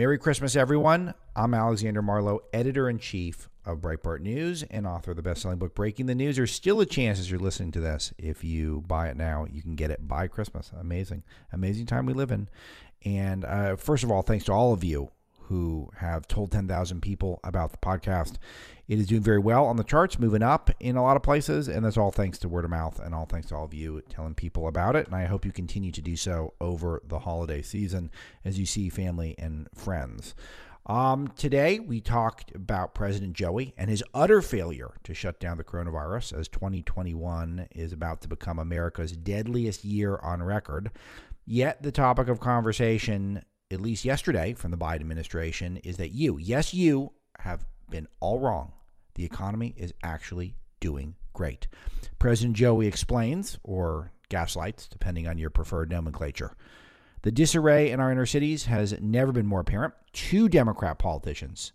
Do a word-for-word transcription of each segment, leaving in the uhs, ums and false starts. Merry Christmas, everyone. I'm Alexander Marlow, editor-in-chief of Breitbart News and author of the best-selling book, Breaking the News. There's still a chance as you're listening to this, if you buy it now, you can get it by Christmas. Amazing. Amazing time we live in. And uh, first of all, thanks to all of you who have told ten thousand people about the podcast. It is doing very well on the charts, moving up in a lot of places, and that's all thanks to word of mouth and all thanks to all of you telling people about it, and I hope you continue to do so over the holiday season as you see family and friends. Um, today, we talked about President Joey and his utter failure to shut down the coronavirus, as twenty twenty-one is about to become America's deadliest year on record, yet the topic of conversation, at least yesterday, from the Biden administration, is that you, yes, you have been all wrong. The economy is actually doing great. President Joey explains, or gaslights, depending on your preferred nomenclature. The disarray in our inner cities has never been more apparent. Two Democrat politicians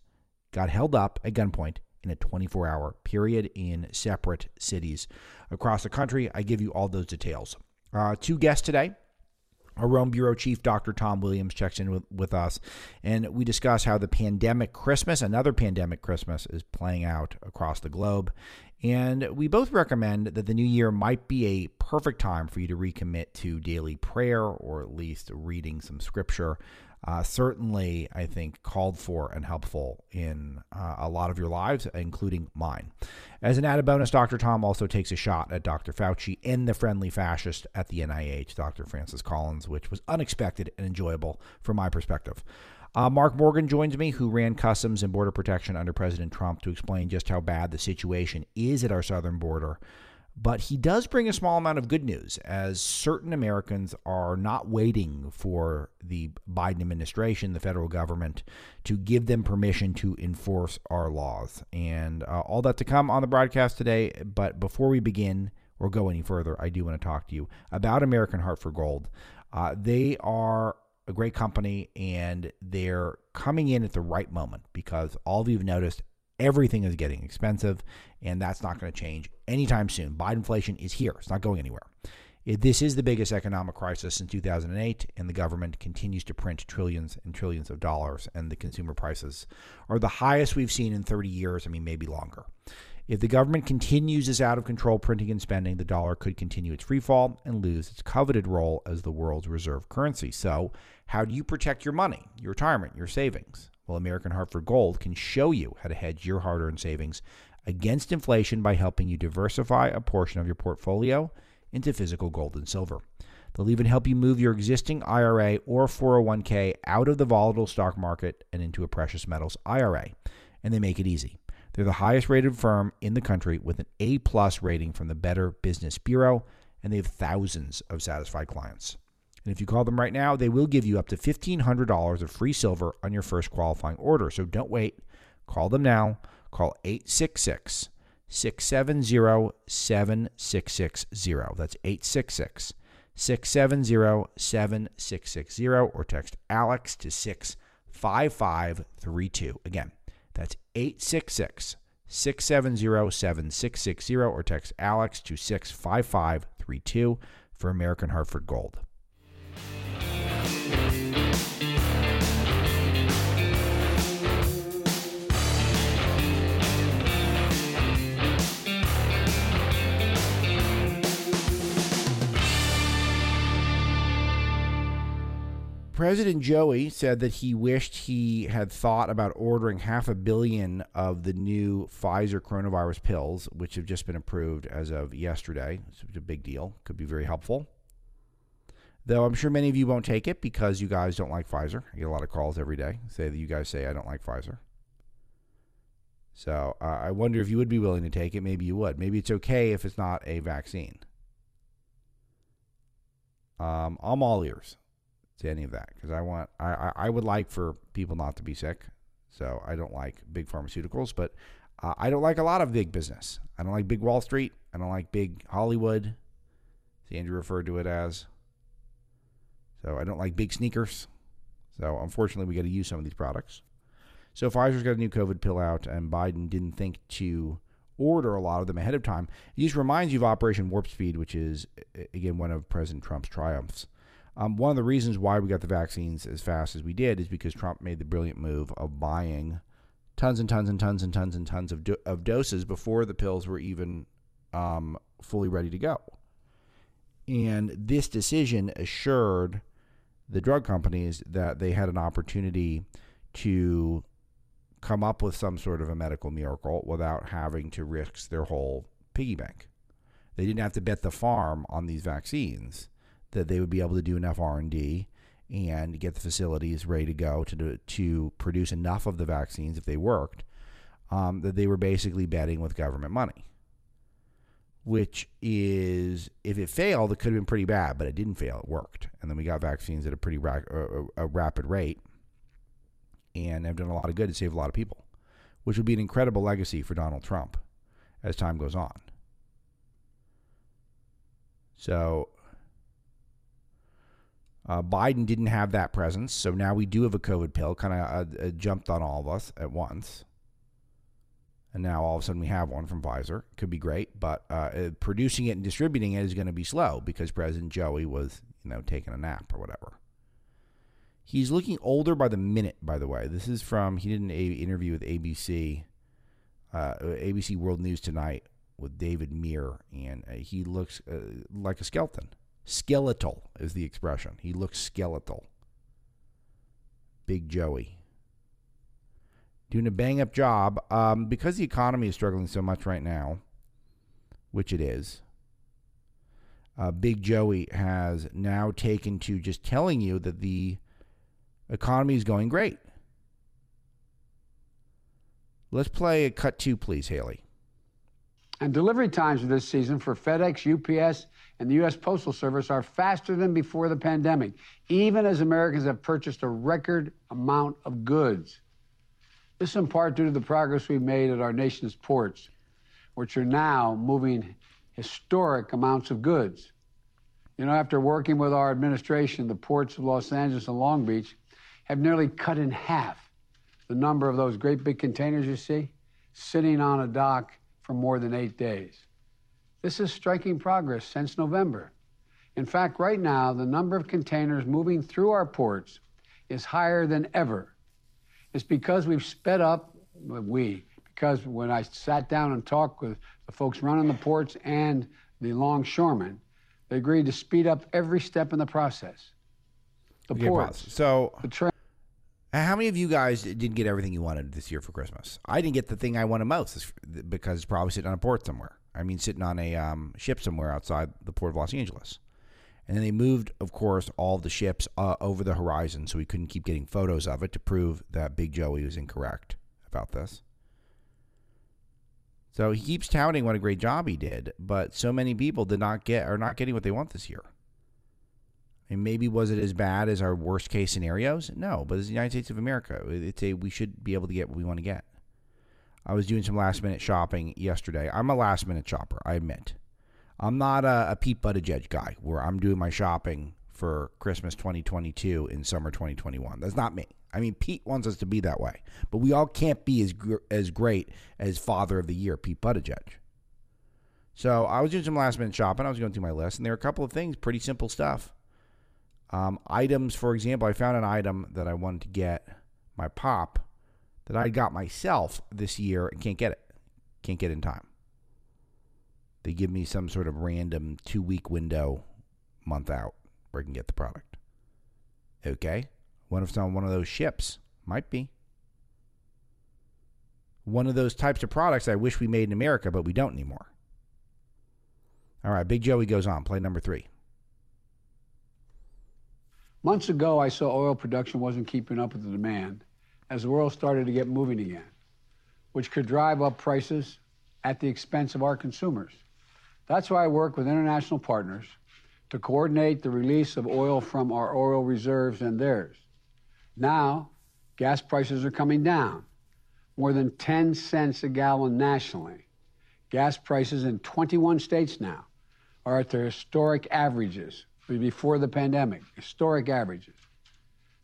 got held up at gunpoint in a twenty-four hour period in separate cities across the country. I give you all those details. Uh, two guests today. Our Rome Bureau Chief, Doctor Tom Williams, checks in with, with us, and we discuss how the pandemic Christmas, another pandemic Christmas, is playing out across the globe. And we both recommend that the new year might be a perfect time for you to recommit to daily prayer or at least reading some scripture. Uh, certainly, I think, called for and helpful in uh, a lot of your lives, including mine. As an added bonus, Doctor Tom also takes a shot at Doctor Fauci and the friendly fascist at the N I H, Doctor Francis Collins, which was unexpected and enjoyable from my perspective. Uh, Mark Morgan joins me, who ran Customs and Border Protection under President Trump, to explain just how bad the situation is at our southern border. But he does bring a small amount of good news, as certain Americans are not waiting for the Biden administration, the federal government, to give them permission to enforce our laws. And uh, all that to come on the broadcast today. But before we begin or go any further, I do want to talk to you about American Hartford Gold. Uh, they are a great company, and they're coming in at the right moment, because all of you have noticed everything is getting expensive, and that's not going to change anytime soon. Bidenflation is here. It's not going anywhere. It, this is the biggest economic crisis since two thousand eight, and the government continues to print trillions and trillions of dollars, and the consumer prices are the highest we've seen in thirty years. I mean, maybe longer. If the government continues its out-of-control printing and spending, the dollar could continue its free fall and lose its coveted role as the world's reserve currency. So how do you protect your money, your retirement, your savings? Well, American Hartford Gold can show you how to hedge your hard-earned savings against inflation by helping you diversify a portion of your portfolio into physical gold and silver. They'll even help you move your existing I R A or four oh one k out of the volatile stock market and into a precious metals I R A, and they make it easy. They're the highest-rated firm in the country with an A plus rating from the Better Business Bureau, and they have thousands of satisfied clients. And if you call them right now, they will give you up to fifteen hundred dollars of free silver on your first qualifying order. So don't wait. Call them now. Call eight six six, six seven zero, seven six six zero. That's eight six six, six seven zero, seven six six zero, or text ALEX to six five five three two. Again, that's eight six six, six seven zero, seven six six zero, or text ALEX to six five five three two for American Hartford Gold. President Joey said that he wished he had thought about ordering half a billion of the new Pfizer coronavirus pills, which have just been approved as of yesterday. It's a big deal. Could be very helpful. Though I'm sure many of you won't take it because you guys don't like Pfizer. I get a lot of calls every day. Say that you guys say, I don't like Pfizer. So uh, I wonder if you would be willing to take it. Maybe you would. Maybe it's okay if it's not a vaccine. Um, I'm all ears to any of that, because I want, I, I, I would like for people not to be sick. So I don't like big pharmaceuticals, but uh, I don't like a lot of big business. I don't like big Wall Street. I don't like big Hollywood, as Andrew referred to it as. So I don't like big sneakers. So unfortunately, we got to use some of these products. So Pfizer's got a new COVID pill out, and Biden didn't think to order a lot of them ahead of time. It just reminds you of Operation Warp Speed, which is, again, one of President Trump's triumphs. Um, one of the reasons why we got the vaccines as fast as we did is because Trump made the brilliant move of buying tons and tons and tons and tons and tons of do- of doses before the pills were even um, fully ready to go. And this decision assured the drug companies that they had an opportunity to come up with some sort of a medical miracle without having to risk their whole piggy bank. They didn't have to bet the farm on these vaccines, that they would be able to do enough R and D and get the facilities ready to go to do, to produce enough of the vaccines if they worked, um, that they were basically betting with government money. Which is, if it failed, it could have been pretty bad, but it didn't fail. It worked. And then we got vaccines at a pretty ra- a, a rapid rate and have done a lot of good and saved a lot of people, which would be an incredible legacy for Donald Trump as time goes on. So uh, Biden didn't have that presence. So now we do have a COVID pill, kind of uh, uh, jumped on all of us at once. And now all of a sudden we have one from Pfizer. Could be great, but uh, producing it and distributing it is going to be slow because President Joey was, you know, taking a nap or whatever. He's looking older by the minute, by the way. This is from, he did an a- interview with A B C, uh, A B C World News Tonight with David Muir, and uh, he looks uh, like a skeleton. Skeletal is the expression. He looks skeletal. Big Joey. Doing a bang-up job um, because the economy is struggling so much right now, which it is. Uh, Big Joey has now taken to just telling you that the economy is going great. Let's play a cut two, please, Haley. And delivery times for this season for FedEx, U P S, and the U S Postal Service are faster than before the pandemic, even as Americans have purchased a record amount of goods. This is in part due to the progress we've made at our nation's ports, which are now moving historic amounts of goods. You know, after working with our administration, the ports of Los Angeles and Long Beach have nearly cut in half the number of those great big containers you see sitting on a dock for more than eight days. This is striking progress since November. In fact, right now, the number of containers moving through our ports is higher than ever. It's because we've sped up, we, because when I sat down and talked with the folks running the ports and the longshoremen, they agreed to speed up every step in the process. The okay, ports. Pause. So the tra- how many of you guys didn't get everything you wanted this year for Christmas? I didn't get the thing I wanted most because it's probably sitting on a port somewhere. I mean, sitting on a um, ship somewhere outside the port of Los Angeles. And then they moved, of course, all the ships uh, over the horizon so we couldn't keep getting photos of it to prove that Big Joey was incorrect about this. So he keeps touting what a great job he did, but so many people did not get, are not getting what they want this year. And maybe was it as bad as our worst case scenarios? No, but it's the United States of America. It's a, we should be able to get what we want to get. I was doing some last minute shopping yesterday. I'm a last minute shopper, I admit. I'm not a, a Pete Buttigieg guy where I'm doing my shopping for Christmas twenty twenty-two in summer twenty twenty-one. That's not me. I mean, Pete wants us to be that way, but we all can't be as as great as Father of the Year, Pete Buttigieg. So I was doing some last minute shopping. I was going through my list, and there are a couple of things, pretty simple stuff. Um, items, for example, I found an item that I wanted to get my pop that I got myself this year and can't get it. Can't get it in time. They give me some sort of random two-week window, month out, where I can get the product. Okay? What if it's on one of those ships? Might be. One of those types of products I wish we made in America, but we don't anymore. All right, Big Joey goes on. Play number three. Months ago, I saw oil production wasn't keeping up with the demand as the world started to get moving again, which could drive up prices at the expense of our consumers. That's why I work with international partners to coordinate the release of oil from our oil reserves and theirs. Now, gas prices are coming down, more than ten cents a gallon nationally. Gas prices in twenty-one states now are at their historic averages before the pandemic, historic averages.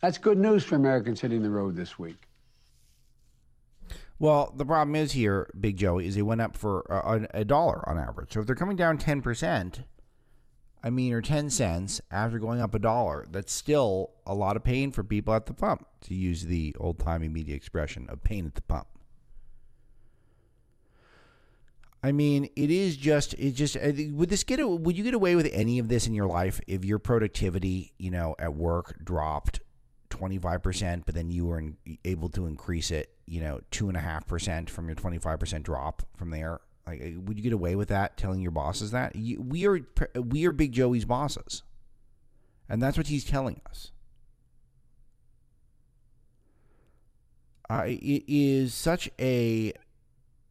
That's good news for Americans hitting the road this week. Well, the problem is here, Big Joey, is they went up for a, a dollar on average. So if they're coming down ten percent, I mean, or ten cents after going up a dollar. That's still a lot of pain for people at the pump, to use the old-timey media expression of pain at the pump. I mean, it is just, it just, would this get, would you get away with any of this in your life if your productivity, you know, at work dropped twenty-five percent, but then you were in, able to increase it, you know, two and a half percent from your twenty-five percent drop from there? Like, would you get away with that, telling your bosses that? You, we are, we are Big Joey's bosses. And that's what he's telling us. Uh, it is such a,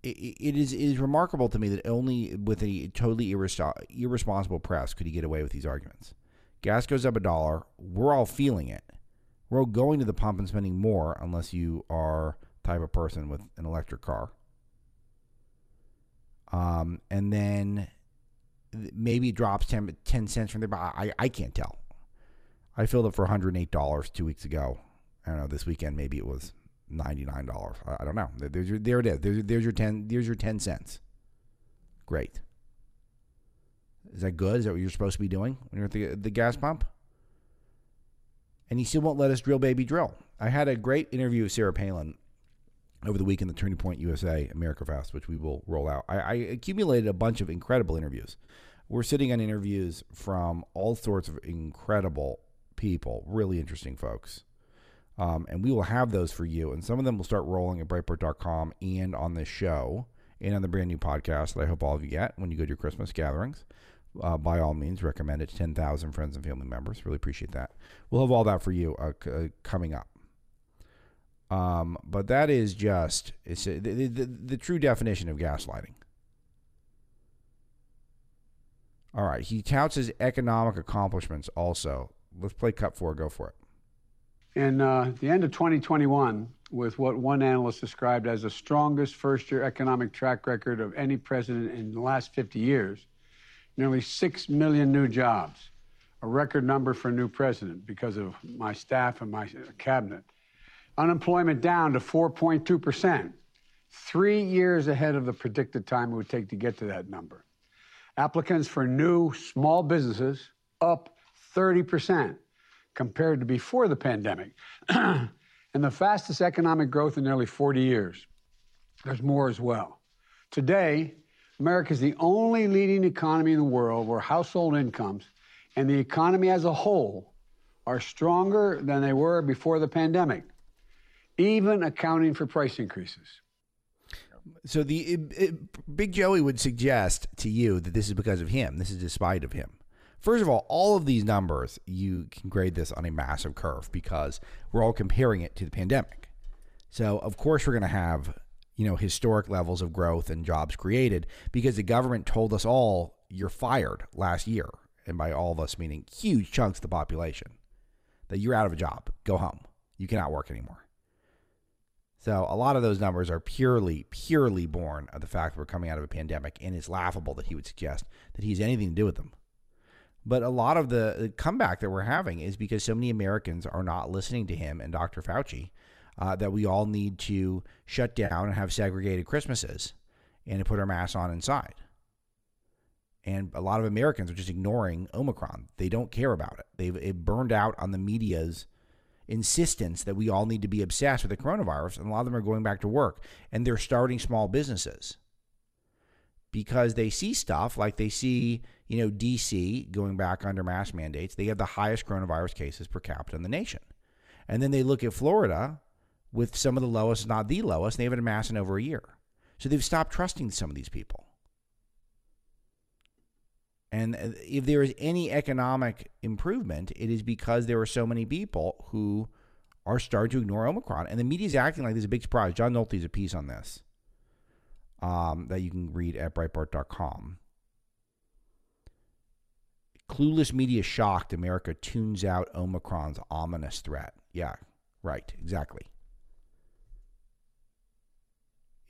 It is, it is remarkable to me that only with a totally irres- irresponsible press could he get away with these arguments. Gas goes up a dollar. We're all feeling it. We're all going to the pump and spending more, unless you are the type of person with an electric car. Um, and then maybe it drops ten, ten cents from there, but I, I can't tell. I filled up for one hundred eight dollars two weeks ago. I don't know, this weekend maybe it was ninety-nine dollars. I don't know. There's your, there it is. There's, there's your ten. There's your ten cents. Great. Is that good? Is that what you're supposed to be doing when you're at the, the gas pump? And he still won't let us drill, baby, drill. I had a great interview with Sarah Palin over the weekend, the Turning Point U S A America Fast, which we will roll out. I, I accumulated a bunch of incredible interviews. We're sitting on interviews from all sorts of incredible people, really interesting folks. Um, and we will have those for you. And some of them will start rolling at Breitbart dot com and on this show and on the brand new podcast that I hope all of you get when you go to your Christmas gatherings. Uh, by all means, recommend it to ten thousand friends and family members. Really appreciate that. We'll have all that for you uh, c- uh, coming up. Um, but that is just it's a, the, the, the true definition of gaslighting. All right. He touts his economic accomplishments also. Let's play cut four. Go for it. In uh, the end of twenty twenty-one, with what one analyst described as the strongest first-year economic track record of any president in the last fifty years, nearly six million new jobs, a record number for a new president because of my staff and my cabinet. Unemployment down to four point two percent, three years ahead of the predicted time it would take to get to that number. Applicants for new small businesses up thirty percent. Compared to before the pandemic, and the fastest economic growth in nearly forty years. There's more as well. Today, America is the only leading economy in the world where household incomes and the economy as a whole are stronger than they were before the pandemic, even accounting for price increases. So the it, it, Big Joey would suggest to you that this is because of him. This is despite of him. First of all, all of these numbers, you can grade this on a massive curve because we're all comparing it to the pandemic. So, of course, we're going to have, you know, historic levels of growth and jobs created because the government told us all you're fired last year. And by all of us, meaning huge chunks of the population, that you're out of a job. Go home. You cannot work anymore. So a lot of those numbers are purely, purely born of the fact that we're coming out of a pandemic, and it's laughable that he would suggest that he has anything to do with them. But a lot of the comeback that we're having is because so many Americans are not listening to him and Doctor Fauci, uh, that we all need to shut down and have segregated Christmases and to put our masks on inside. And a lot of Americans are just ignoring Omicron. They don't care about it. They've it burned out on the media's insistence that we all need to be obsessed with the coronavirus. And a lot of them are going back to work, and they're starting small businesses. Because they see stuff like they see, you know, D C going back under mask mandates. They have the highest coronavirus cases per capita in the nation. And then they look at Florida with some of the lowest, not the lowest, and they haven't masked in over a year. So they've stopped trusting some of these people. And if there is any economic improvement, it is because there are so many people who are starting to ignore Omicron. And the media is acting like there's a big surprise. John Nolte's a piece on this. Um, that you can read at Breitbart dot com. Clueless media shocked America tunes out Omicron's ominous threat. Yeah, right, exactly.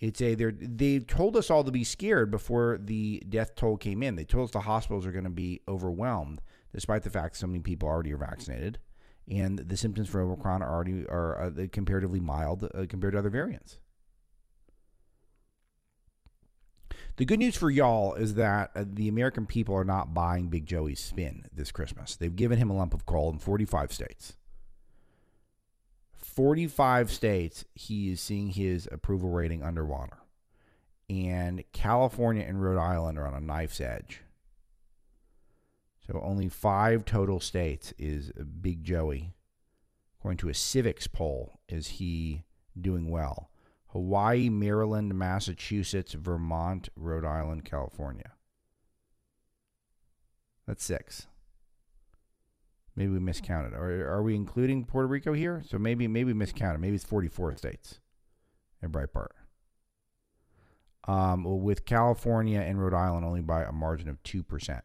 It's a they're, they told us all to be scared before the death toll came in. They told us the hospitals are going to be overwhelmed, despite the fact so many people already are vaccinated, and the symptoms for Omicron are already are uh, comparatively mild uh, compared to other variants. The good news for y'all is that uh, the American people are not buying Big Joey's spin this Christmas. They've given him a lump of coal in forty-five states. forty-five states, he is seeing his approval rating underwater. And California and Rhode Island are on a knife's edge. So only five total states is Big Joey. According to a civics poll, is he doing well? Hawaii, Maryland, Massachusetts, Vermont, Rhode Island, California. That's six. Maybe we miscounted. Are, are we including Puerto Rico here? So maybe maybe miscounted. Maybe it's forty-four states in Breitbart. Um, well, with California and Rhode Island only by a margin of two percent.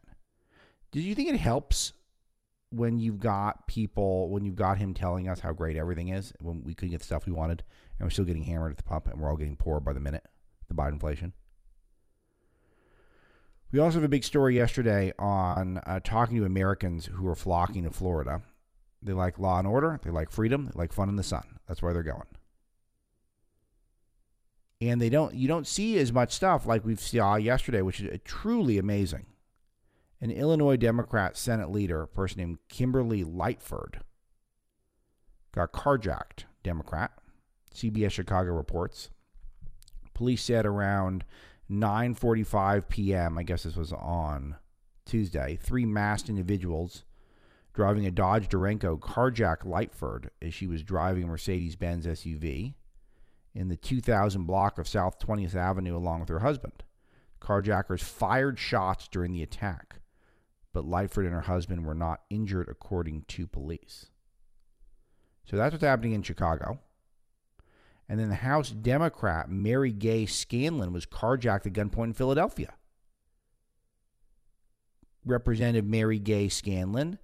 Do you think it helps when you've got people, when you've got him telling us how great everything is, when we couldn't get the stuff we wanted, and we're still getting hammered at the pump, and we're all getting poorer by the minute, the Biden inflation? We also have a big story yesterday on uh, talking to Americans who are flocking to Florida. They like law and order. They like freedom. They like fun in the sun. That's why they're going. And they don't, you don't see as much stuff like we saw yesterday, which is truly amazing. An Illinois Democrat Senate leader, a person named Kimberly Lightfoot, got carjacked, Democrat. C B S Chicago reports. Police said around nine forty-five p.m., I guess this was on Tuesday, three masked individuals driving a Dodge Durango carjacked Lightfoot as she was driving a Mercedes-Benz S U V in the two thousand block of South twentieth avenue along with her husband. Carjackers fired shots during the attack, but Lightfoot and her husband were not injured, according to police. So that's what's happening in Chicago. And then the House Democrat, Mary Gay Scanlon, was carjacked at gunpoint in Philadelphia. Representative Mary Gay Scanlon,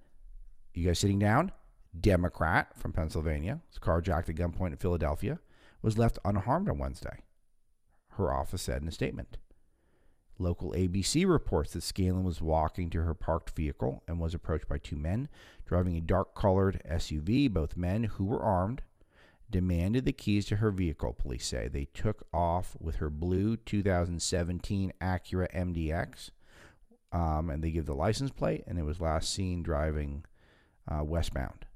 you guys sitting down? Democrat from Pennsylvania, was carjacked at gunpoint in Philadelphia, was left unharmed on Wednesday, her office said in a statement. Local A B C reports that Scanlon was walking to her parked vehicle and was approached by two men driving a dark-colored S U V. Both men, who were armed, demanded the keys to her vehicle, police say. They took off with her blue two thousand seventeen Acura M D X, um, and they give the license plate, and it was last seen driving uh, westbound.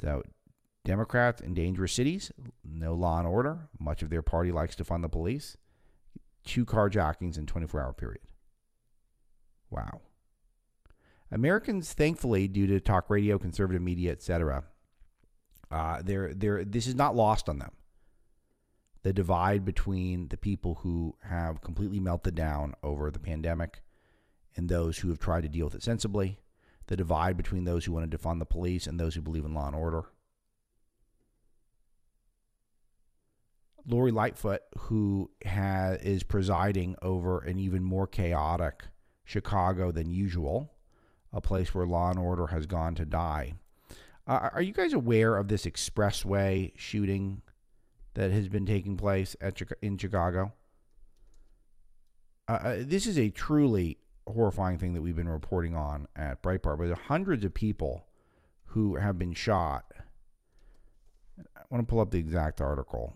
So, Democrats in dangerous cities, no law and order. Much of their party likes to fund the police. Two carjackings in twenty-four hour period. Wow. Americans, thankfully, due to talk radio, conservative media, et cetera, uh, they're they're this is not lost on them. The divide between the people who have completely melted down over the pandemic and those who have tried to deal with it sensibly, the divide between those who want to defund the police and those who believe in law and order. Lori Lightfoot, who has, is presiding over an even more chaotic Chicago than usual, a place where law and order has gone to die. Uh, are you guys aware of this expressway shooting that has been taking place at in Chicago? Uh, this is a truly horrifying thing that we've been reporting on at Breitbart, but there are hundreds of people who have been shot. I want to pull up the exact article.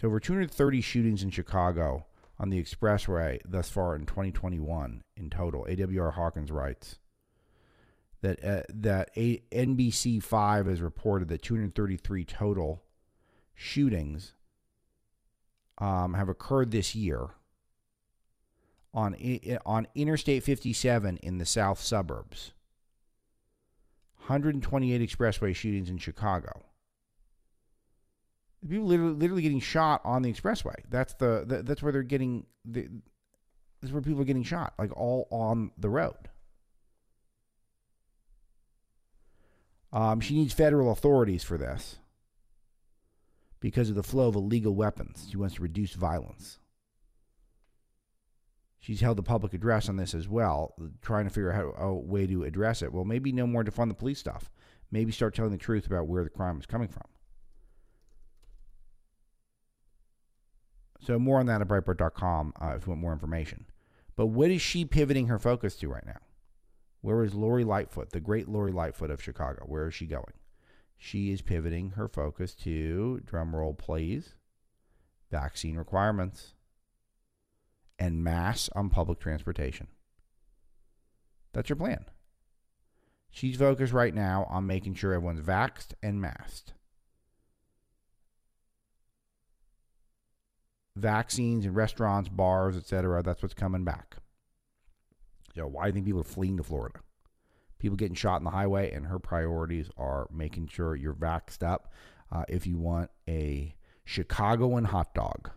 To over two hundred thirty shootings in Chicago on the expressway thus far in twenty twenty-one in total. A W R Hawkins writes that uh, that a- N B C five has reported that two hundred thirty-three total shootings um, have occurred this year on I- on Interstate fifty-seven in the south suburbs. one hundred twenty-eight expressway shootings in Chicago. People literally, literally getting shot on the expressway. That's the, the that's where they're getting the. That's where people are getting shot, like all on the road. Um, she needs federal authorities for this because of the flow of illegal weapons. She wants to reduce violence. She's held a public address on this as well, trying to figure out a way to address it. Well, maybe no more defund the police stuff. Maybe start telling the truth about where the crime is coming from. So more on that at Breitbart dot com uh, if you want more information. But what is she pivoting her focus to right now? Where is Lori Lightfoot, the great Lori Lightfoot of Chicago? Where is she going? She is pivoting her focus to, drum roll please, vaccine requirements. and mass on public transportation. That's your plan. She's focused right now on making sure everyone's vaxxed and masked. Vaccines in restaurants, bars, et cetera. That's what's coming back. So why do you think people are fleeing to Florida? People getting shot on the highway, and her priorities are making sure you're vaxxed up. Uh, if you want a Chicagoan hot dog,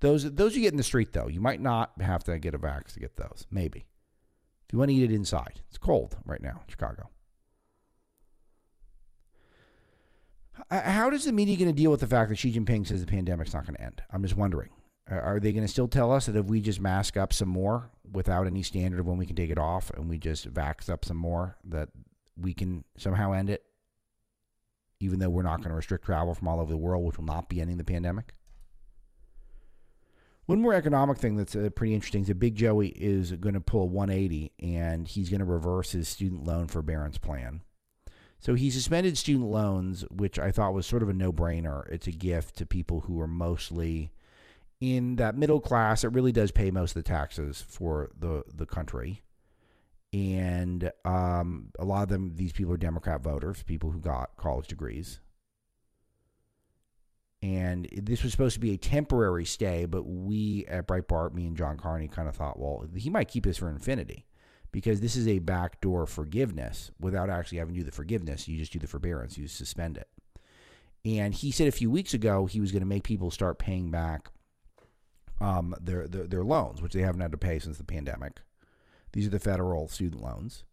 those those you get in the street though, you might not have to get a vax to get those. Maybe if you want to eat it inside, it's cold right now in Chicago. How does the media going to deal with the fact that Xi Jinping says the pandemic's not going to end? I'm just wondering. Are they going to still tell us that if we just mask up some more without any standard of when we can take it off, and we just vax up some more, that we can somehow end it, even though we're not going to restrict travel from all over the world, which will not be ending the pandemic? One more economic thing that's uh, pretty interesting is that Big Joey is going to pull a one eighty, and he's going to reverse his student loan forbearance plan. So he suspended student loans, which I thought was sort of a no-brainer. It's a gift to people who are mostly in that middle class. It really does pay most of the taxes for the, the country. And um, a lot of them, these people are Democrat voters, people who got college degrees. And this was supposed to be a temporary stay, but we at Breitbart, me and John Carney, kind of thought, well, he might keep this for infinity, because this is a backdoor forgiveness without actually having to do the forgiveness. You just do the forbearance. You just suspend it. And he said a few weeks ago he was going to make people start paying back um, their, their their loans, which they haven't had to pay since the pandemic. These are the federal student loans.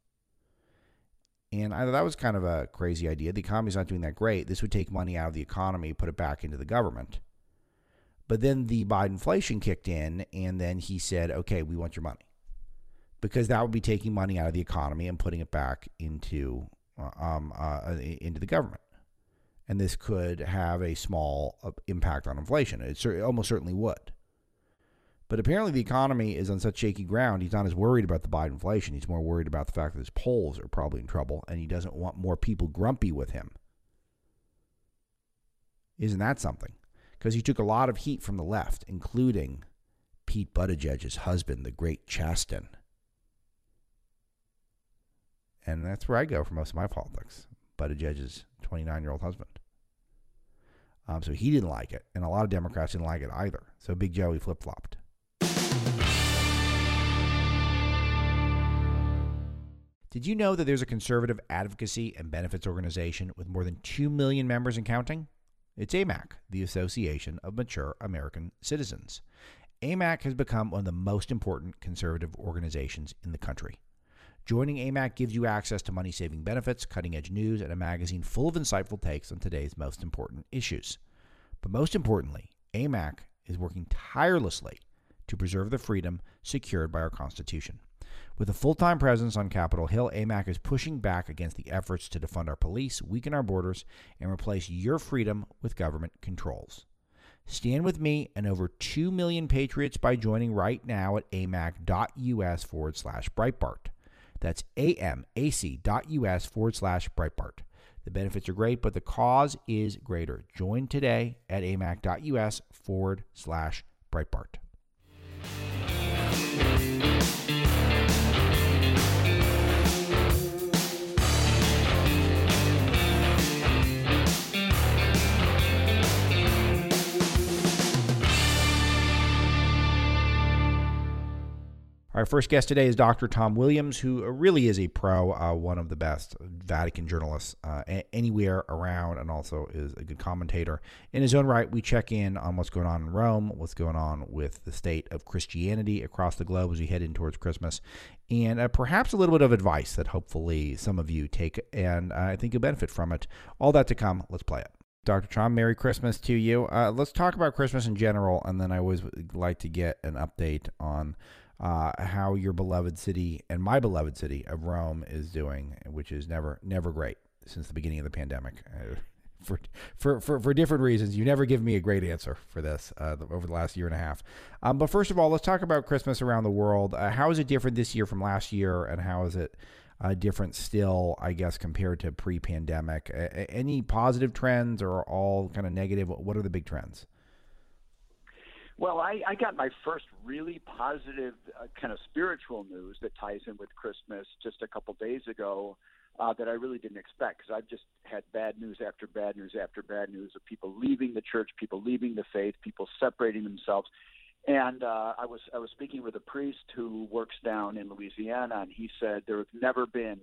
And I thought that was kind of a crazy idea. The economy's not doing that great. This would take money out of the economy, put it back into the government. But then the Biden inflation kicked in, and then he said, okay, we want your money, because that would be taking money out of the economy and putting it back into um, uh, into the government. And this could have a small impact on inflation. It almost certainly would. But apparently the economy is on such shaky ground, he's not as worried about the Biden inflation. He's more worried about the fact that his polls are probably in trouble, and he doesn't want more people grumpy with him. Isn't that something? Because he took a lot of heat from the left, including Pete Buttigieg's husband, the great Chasten. And that's where I go for most of my politics, Buttigieg's twenty-nine-year-old husband. Um, so he didn't like it, and a lot of Democrats didn't like it either. So Big Joey flip-flopped. Did you know that there's a conservative advocacy and benefits organization with more than two million members and counting? It's A M A C, the Association of Mature American Citizens. A M A C has become one of the most important conservative organizations in the country. Joining A M A C gives you access to money-saving benefits, cutting-edge news, and a magazine full of insightful takes on today's most important issues. But most importantly, A M A C is working tirelessly to preserve the freedom secured by our Constitution. With a full-time presence on Capitol Hill, A M A C is pushing back against the efforts to defund our police, weaken our borders, and replace your freedom with government controls. Stand with me and over two million patriots by joining right now at amac.us forward slash Breitbart. That's amac.us forward slash Breitbart. The benefits are great, but the cause is greater. Join today at amac.us forward slash Breitbart. Our first guest today is Doctor Tom Williams, who really is a pro, uh, one of the best Vatican journalists uh, a- anywhere around, and also is a good commentator. In his own right, we check in on what's going on in Rome, what's going on with the state of Christianity across the globe as we head in towards Christmas, and uh, perhaps a little bit of advice that hopefully some of you take, and uh, I think you'll benefit from it. All that to come. Let's play it. Doctor Trump, Merry Christmas to you. Uh, let's talk about Christmas in general, and then I always like to get an update on Uh, how your beloved city and my beloved city of Rome is doing, which is never, never great since the beginning of the pandemic. Uh, for, for, for, for different reasons, you never give me a great answer for this uh, over the last year and a half. Um, but first of all, let's talk about Christmas around the world. Uh, how is it different this year from last year, and how is it uh, different still, I guess, compared to pre-pandemic? Uh, any positive trends, or all kind of negative? What are the big trends? Well, I, I got my first really positive uh, kind of spiritual news that ties in with Christmas just a couple days ago uh, that I really didn't expect, because I've just had bad news after bad news after bad news of people leaving the church, people leaving the faith, people separating themselves. And uh, I was I was speaking with a priest who works down in Louisiana, and he said there have never been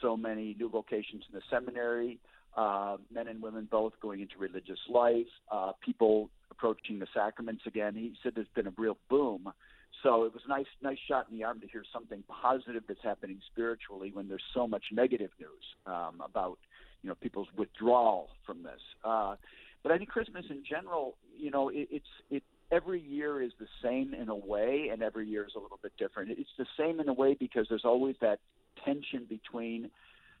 so many new vocations in the seminary, uh, men and women both going into religious life, uh, people approaching the sacraments again. He said there's been a real boom. So it was a nice, nice shot in the arm to hear something positive that's happening spiritually when there's so much negative news um, about, you know, people's withdrawal from this. Uh, but I think Christmas in general, you know, it, it's it. Every year is the same in a way, and every year is a little bit different. It's the same in a way because there's always that tension between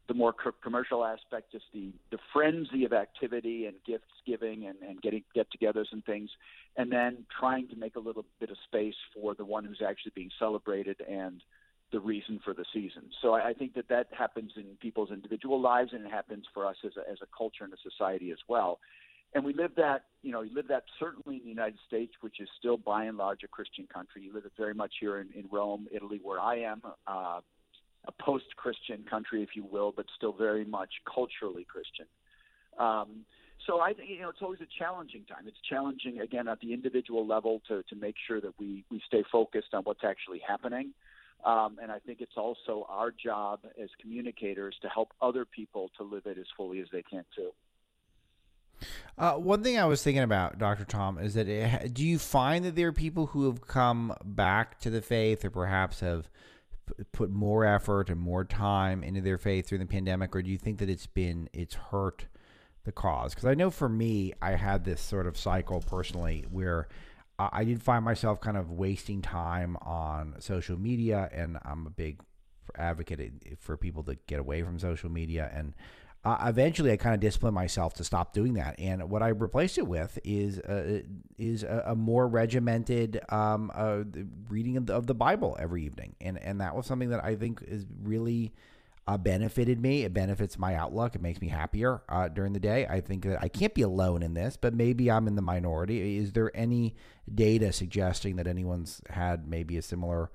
the more co- commercial aspect, just the, the frenzy of activity and gifts giving and, and getting get-togethers and things, and then trying to make a little bit of space for the one who's actually being celebrated and the reason for the season. So I, I think that that happens in people's individual lives, and it happens for us as a, as a culture and a society as well. And we live that, you know, you live that certainly in the United States, which is still by and large a Christian country. You live it very much here in, in Rome, Italy, where I am, uh, a post-Christian country, if you will, but still very much culturally Christian. Um, so, I, you know, it's always a challenging time. It's challenging, again, at the individual level to, to make sure that we, we stay focused on what's actually happening. Um, and I think it's also our job as communicators to help other people to live it as fully as they can, too. Uh, one thing I was thinking about, Doctor Tom, is that it, do you find that there are people who have come back to the faith or perhaps have p- put more effort and more time into their faith through the pandemic, or do you think that it's been it's hurt the cause? Because I know for me, I had this sort of cycle personally where I, I did find myself kind of wasting time on social media, and I'm a big advocate for people to get away from social media, and Uh, eventually I kind of disciplined myself to stop doing that. And what I replaced it with is uh, is a, a more regimented um, uh, reading of the, of the Bible every evening. And and that was something that I think is really uh, benefited me. It benefits my outlook. It makes me happier uh, during the day. I think that I can't be alone in this, but maybe I'm in the minority. Is there any data suggesting that anyone's had maybe a similar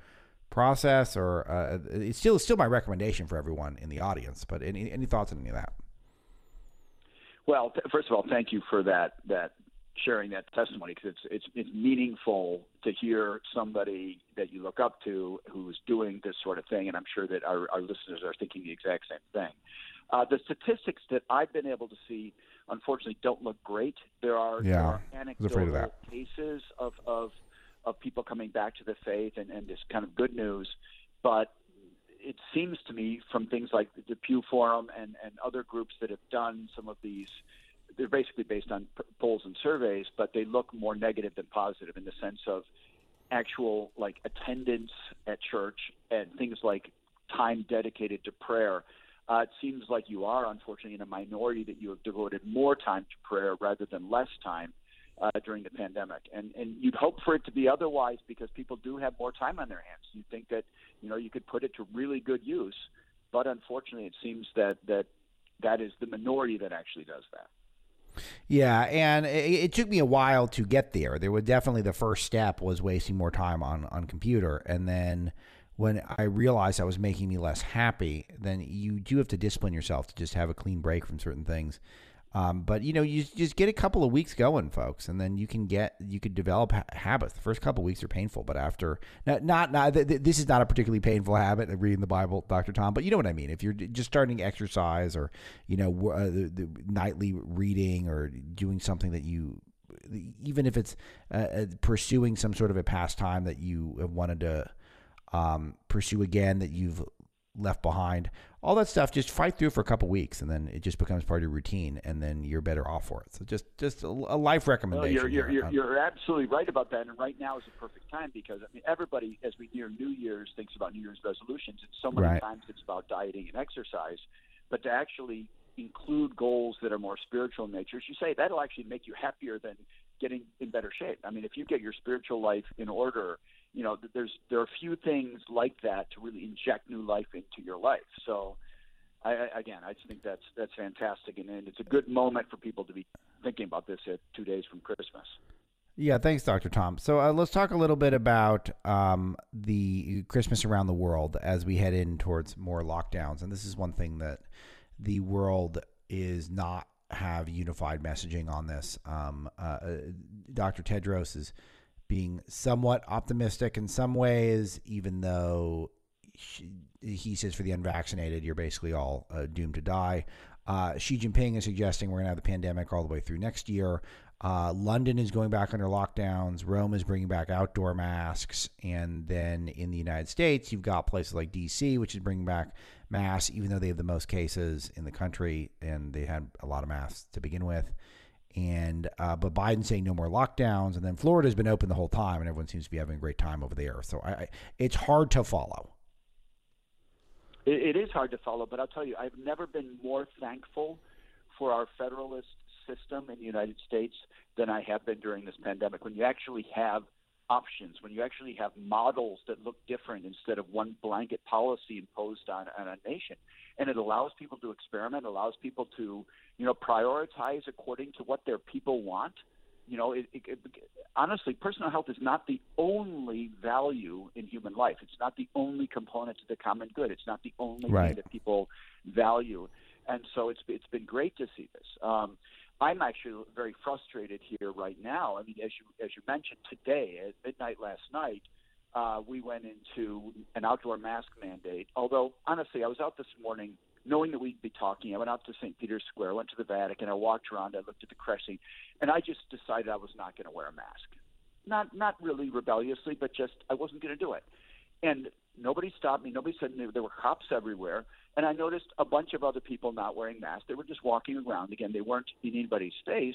process, or uh, it's still still my recommendation for everyone in the audience, but any any thoughts on any of that? Well, th- first of all, thank you for that that sharing that testimony, because it's, it's it's meaningful to hear somebody that you look up to who's doing this sort of thing, and I'm sure that our, our listeners are thinking the exact same thing. Uh, the statistics that I've been able to see, unfortunately, don't look great. There are, yeah, there are anecdotal of cases of of of people coming back to the faith and, and this kind of good news. But it seems to me from things like the Pew Forum and, and other groups that have done some of these, they're basically based on p- polls and surveys, but they look more negative than positive in the sense of actual like attendance at church and things like time dedicated to prayer. Uh, it seems like you are, unfortunately, in a minority that you have devoted more time to prayer rather than less time Uh, during the pandemic, and and you'd hope for it to be otherwise, because people do have more time on their hands. You think that, you know, you could put it to really good use, but unfortunately, it seems that that that is the minority that actually does that. Yeah, and it, it took me a while to get there. There was definitely the first step was wasting more time on on computer, and then when I realized that was making me less happy, then you do have to discipline yourself to just have a clean break from certain things. Um, but, you know, you just get a couple of weeks going, folks, and then you can get you could develop ha- habits. The first couple of weeks are painful, but after not not, not th- th- this is not a particularly painful habit, reading the Bible, Doctor Tom. But you know what I mean. If you're just starting to exercise, or, you know, w- uh, the, the nightly reading, or doing something that you, even if it's uh, pursuing some sort of a pastime that you have wanted to um, pursue again that you've left behind, all that stuff, just fight through for a couple of weeks, and then it just becomes part of your routine, and then you're better off for it. So just just a, a life recommendation. Well, you're, you're, you're, you're absolutely right about that, and right now is the perfect time, because I mean, everybody, as we near New Year's, thinks about New Year's resolutions, and so many right. times it's about dieting and exercise, but to actually include goals that are more spiritual in nature, as you say, that'll actually make you happier than getting in better shape. I mean, if you get your spiritual life in order, you know, there's there are few things like that to really inject new life into your life. So, I, I, again, I just think that's that's fantastic, and, and it's a good moment for people to be thinking about this at two days from Christmas. Yeah, thanks, Doctor Tom. So uh, let's talk a little bit about um, the Christmas around the world as we head in towards more lockdowns. And this is one thing that the world is not have unified messaging on this. Um, uh, Doctor Tedros is being somewhat optimistic in some ways, even though she, he says for the unvaccinated, you're basically all uh, doomed to die. Uh, Xi Jinping is suggesting we're going to have the pandemic all the way through next year. Uh, London is going back under lockdowns. Rome is bringing back outdoor masks. And then in the United States, you've got places like D C, which is bringing back masks, even though they have the most cases in the country. And they had a lot of masks to begin with. And uh, but Biden's saying no more lockdowns. And then Florida has been open the whole time. And everyone seems to be having a great time over there. So I, I, it's hard to follow. It, it is hard to follow. But I'll tell you, I've never been more thankful for our Federalist system in the United States than I have been during this pandemic. When you actually have options, when you actually have models that look different instead of one blanket policy imposed on, on a nation, and it allows people to experiment, allows people to, you know, prioritize according to what their people want. You know, it, it, it, honestly, personal health is not the only value in human life. It's not the only component to the common good. It's not the only right. thing that people value. And so it's it's been great to see this. Um, I'm actually very frustrated here right now. I mean, as you as you mentioned, today at midnight last night, uh, we went into an outdoor mask mandate. Although, honestly, I was out this morning knowing that we'd be talking. I went out to Saint Peter's Square, went to the Vatican, I walked around, I looked at the crescent, and I just decided I was not going to wear a mask. Not not really rebelliously, but just I wasn't going to do it. And nobody stopped me. Nobody said there were cops everywhere. And I noticed a bunch of other people not wearing masks. They were just walking around. Again, they weren't in anybody's space.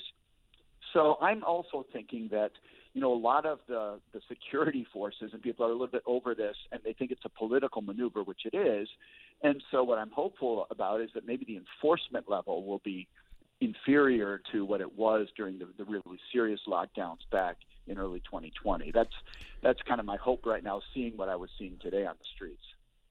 So I'm also thinking that, you know, a lot of the, the security forces and people are a little bit over this, and they think it's a political maneuver, which it is. And so what I'm hopeful about is that maybe the enforcement level will be inferior to what it was during the, the really serious lockdowns back in early twenty twenty. That's that's kind of my hope right now, seeing what I was seeing today on the streets.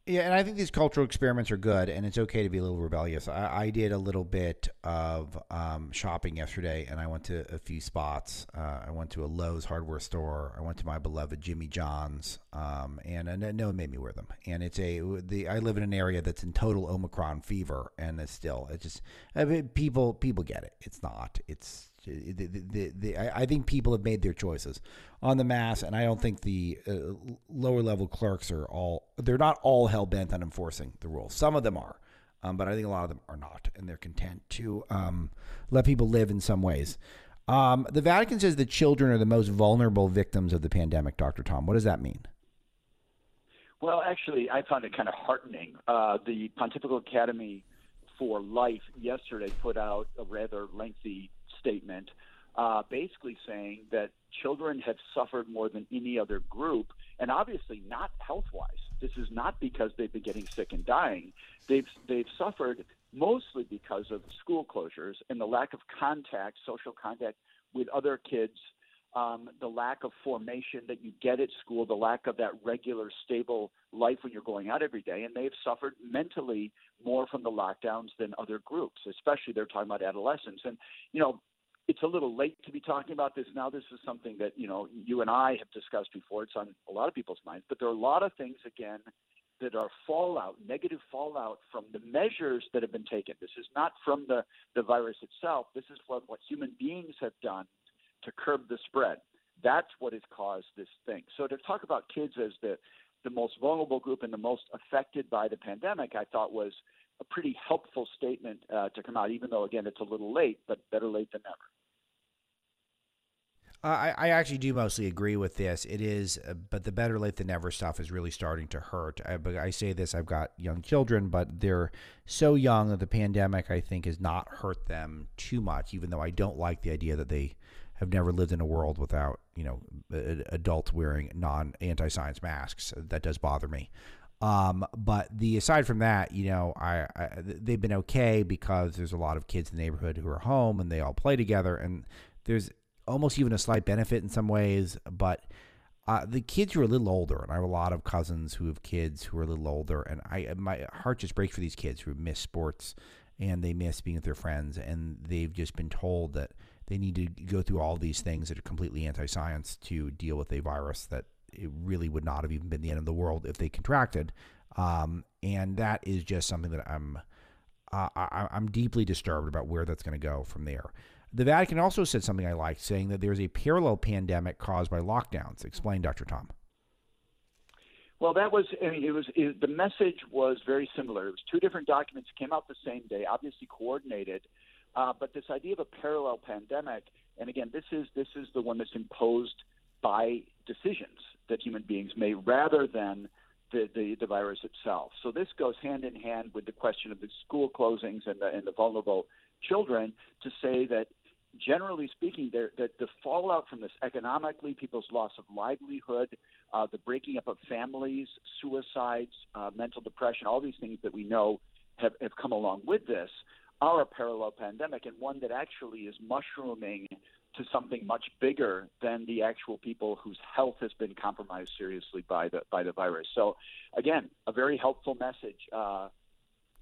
Yeah, and I think these cultural experiments are good, and it's okay to be a little rebellious. I, I did a little bit of um, shopping yesterday, and I went to a few spots. Uh, I went to a Lowe's hardware store. I went to my beloved Jimmy John's, um, and uh, no one made me wear them. And it's a the I live in an area that's in total Omicron fever, and it's still it's just I mean, people people get it. It's not it's. The, the, the, the, I think people have made their choices on the mass, and I don't think the uh, lower level clerks are all, they're not all hell bent on enforcing the rules. Some of them are, um, but I think a lot of them are not, and they're content to um, let people live in some ways. Um, the Vatican says the children are the most vulnerable victims of the pandemic, Doctor Tom. What does that mean? Well, actually, I found it kind of heartening. Uh, the Pontifical Academy for Life yesterday put out a rather lengthy statement uh, basically saying that children have suffered more than any other group, and obviously not health-wise. This is not because they've been getting sick and dying. They've they've suffered mostly because of school closures and the lack of contact, social contact with other kids, um, the lack of formation that you get at school, the lack of that regular, stable life when you're going out every day, and they've suffered mentally more from the lockdowns than other groups, especially they're talking about adolescents. And, you know, it's a little late to be talking about this now. This is something that, you know, you and I have discussed before. It's on a lot of people's minds. But there are a lot of things, again, that are fallout, negative fallout from the measures that have been taken. This is not from the, the virus itself. This is what, what human beings have done to curb the spread. That's what has caused this thing. So to talk about kids as the, the most vulnerable group and the most affected by the pandemic, I thought was a pretty helpful statement uh, to come out, even though, again, it's a little late, but better late than never. Uh, I, I actually do mostly agree with this. It is, uh, but the better late than never stuff is really starting to hurt. I, but I say this, I've got young children, but they're so young that the pandemic, I think, has not hurt them too much, even though I don't like the idea that they have never lived in a world without, you know, adults wearing non-anti-science masks. That does bother me. Um, but the aside from that, you know, I, I they've been okay because there's a lot of kids in the neighborhood who are home and they all play together, and there's almost even a slight benefit in some ways, but uh, the kids who are a little older, and I have a lot of cousins who have kids who are a little older, and I my heart just breaks for these kids who miss sports and they miss being with their friends, and they've just been told that they need to go through all these things that are completely anti-science to deal with a virus that it really would not have even been the end of the world if they contracted. Um, and that is just something that I'm uh, I, I'm deeply disturbed about where that's going to go from there. The Vatican also said something I liked, saying that there's a parallel pandemic caused by lockdowns. Explain, Doctor Tom. Well, that was, I mean, it was it, the message was very similar. It was two different documents that came out the same day, obviously coordinated. Uh, but this idea of a parallel pandemic, and again, this is this is the one that's imposed by decisions that human beings made rather than the, the, the virus itself. So this goes hand in hand with the question of the school closings and the, and the vulnerable children, to say that, generally speaking, there, that the fallout from this economically, people's loss of livelihood, uh, the breaking up of families, suicides, uh, mental depression, all these things that we know have, have come along with this, are a parallel pandemic, and one that actually is mushrooming to something much bigger than the actual people whose health has been compromised seriously by the by the virus. So, again, a very helpful message. Uh,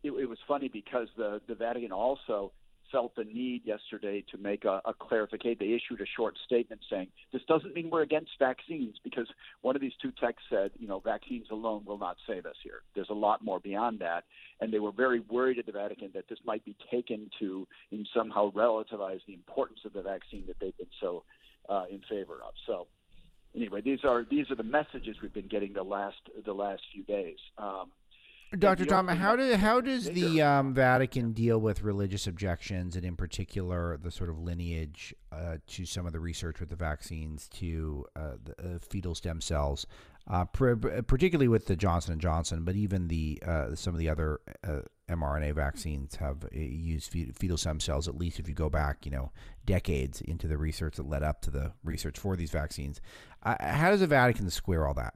it, it was funny because the, the Vatican also felt the need yesterday to make a, a clarification. They issued a short statement saying, this doesn't mean we're against vaccines, because one of these two texts said, you know, vaccines alone will not save us here. There's a lot more beyond that. And they were very worried at the Vatican that this might be taken to and somehow relativize the importance of the vaccine that they've been so uh, in favor of. So anyway, these are these are the messages we've been getting the last the last few days. Um, Doctor Tom, how do how does the um, Vatican deal with religious objections, and in particular the sort of lineage uh, to some of the research with the vaccines to uh, the uh, fetal stem cells, uh, pr particularly with the Johnson and Johnson, but even the uh, some of the other uh, mRNA vaccines have used fetal stem cells, at least if you go back, you know, decades into the research that led up to the research for these vaccines. Uh, how does the Vatican square all that?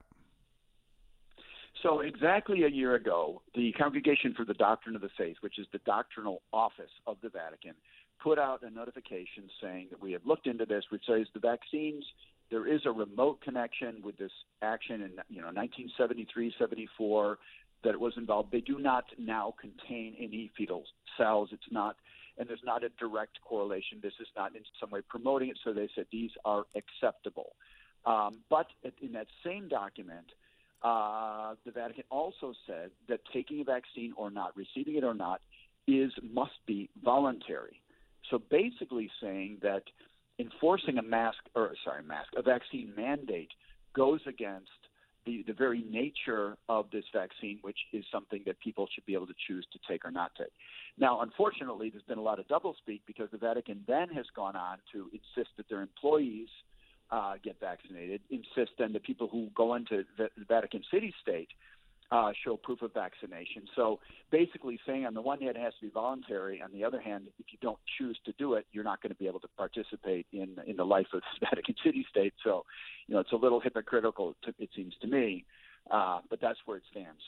So exactly a year ago, the Congregation for the Doctrine of the Faith, which is the doctrinal office of the Vatican, put out a notification saying that we have looked into this, which says the vaccines, there is a remote connection with this action in, you know, nineteen seventy-three, seventy-four, that it was involved. They do not now contain any fetal cells. It's not, and there's not a direct correlation. This is not in some way promoting it. So they said these are acceptable. Um, but in that same document, Uh, the Vatican also said that taking a vaccine or not, receiving it or not, is must be voluntary. So basically saying that enforcing a mask or sorry, mask, a vaccine mandate goes against the, the very nature of this vaccine, which is something that people should be able to choose to take or not take. Now, unfortunately, there's been a lot of doublespeak, because the Vatican then has gone on to insist that their employees Uh, get vaccinated, insist then that people who go into the Vatican City State uh, show proof of vaccination. So basically saying on the one hand it has to be voluntary, on the other hand, if you don't choose to do it, you're not going to be able to participate in in the life of the Vatican City State. So, you know, it's a little hypocritical, to, it seems to me, uh, but that's where it stands.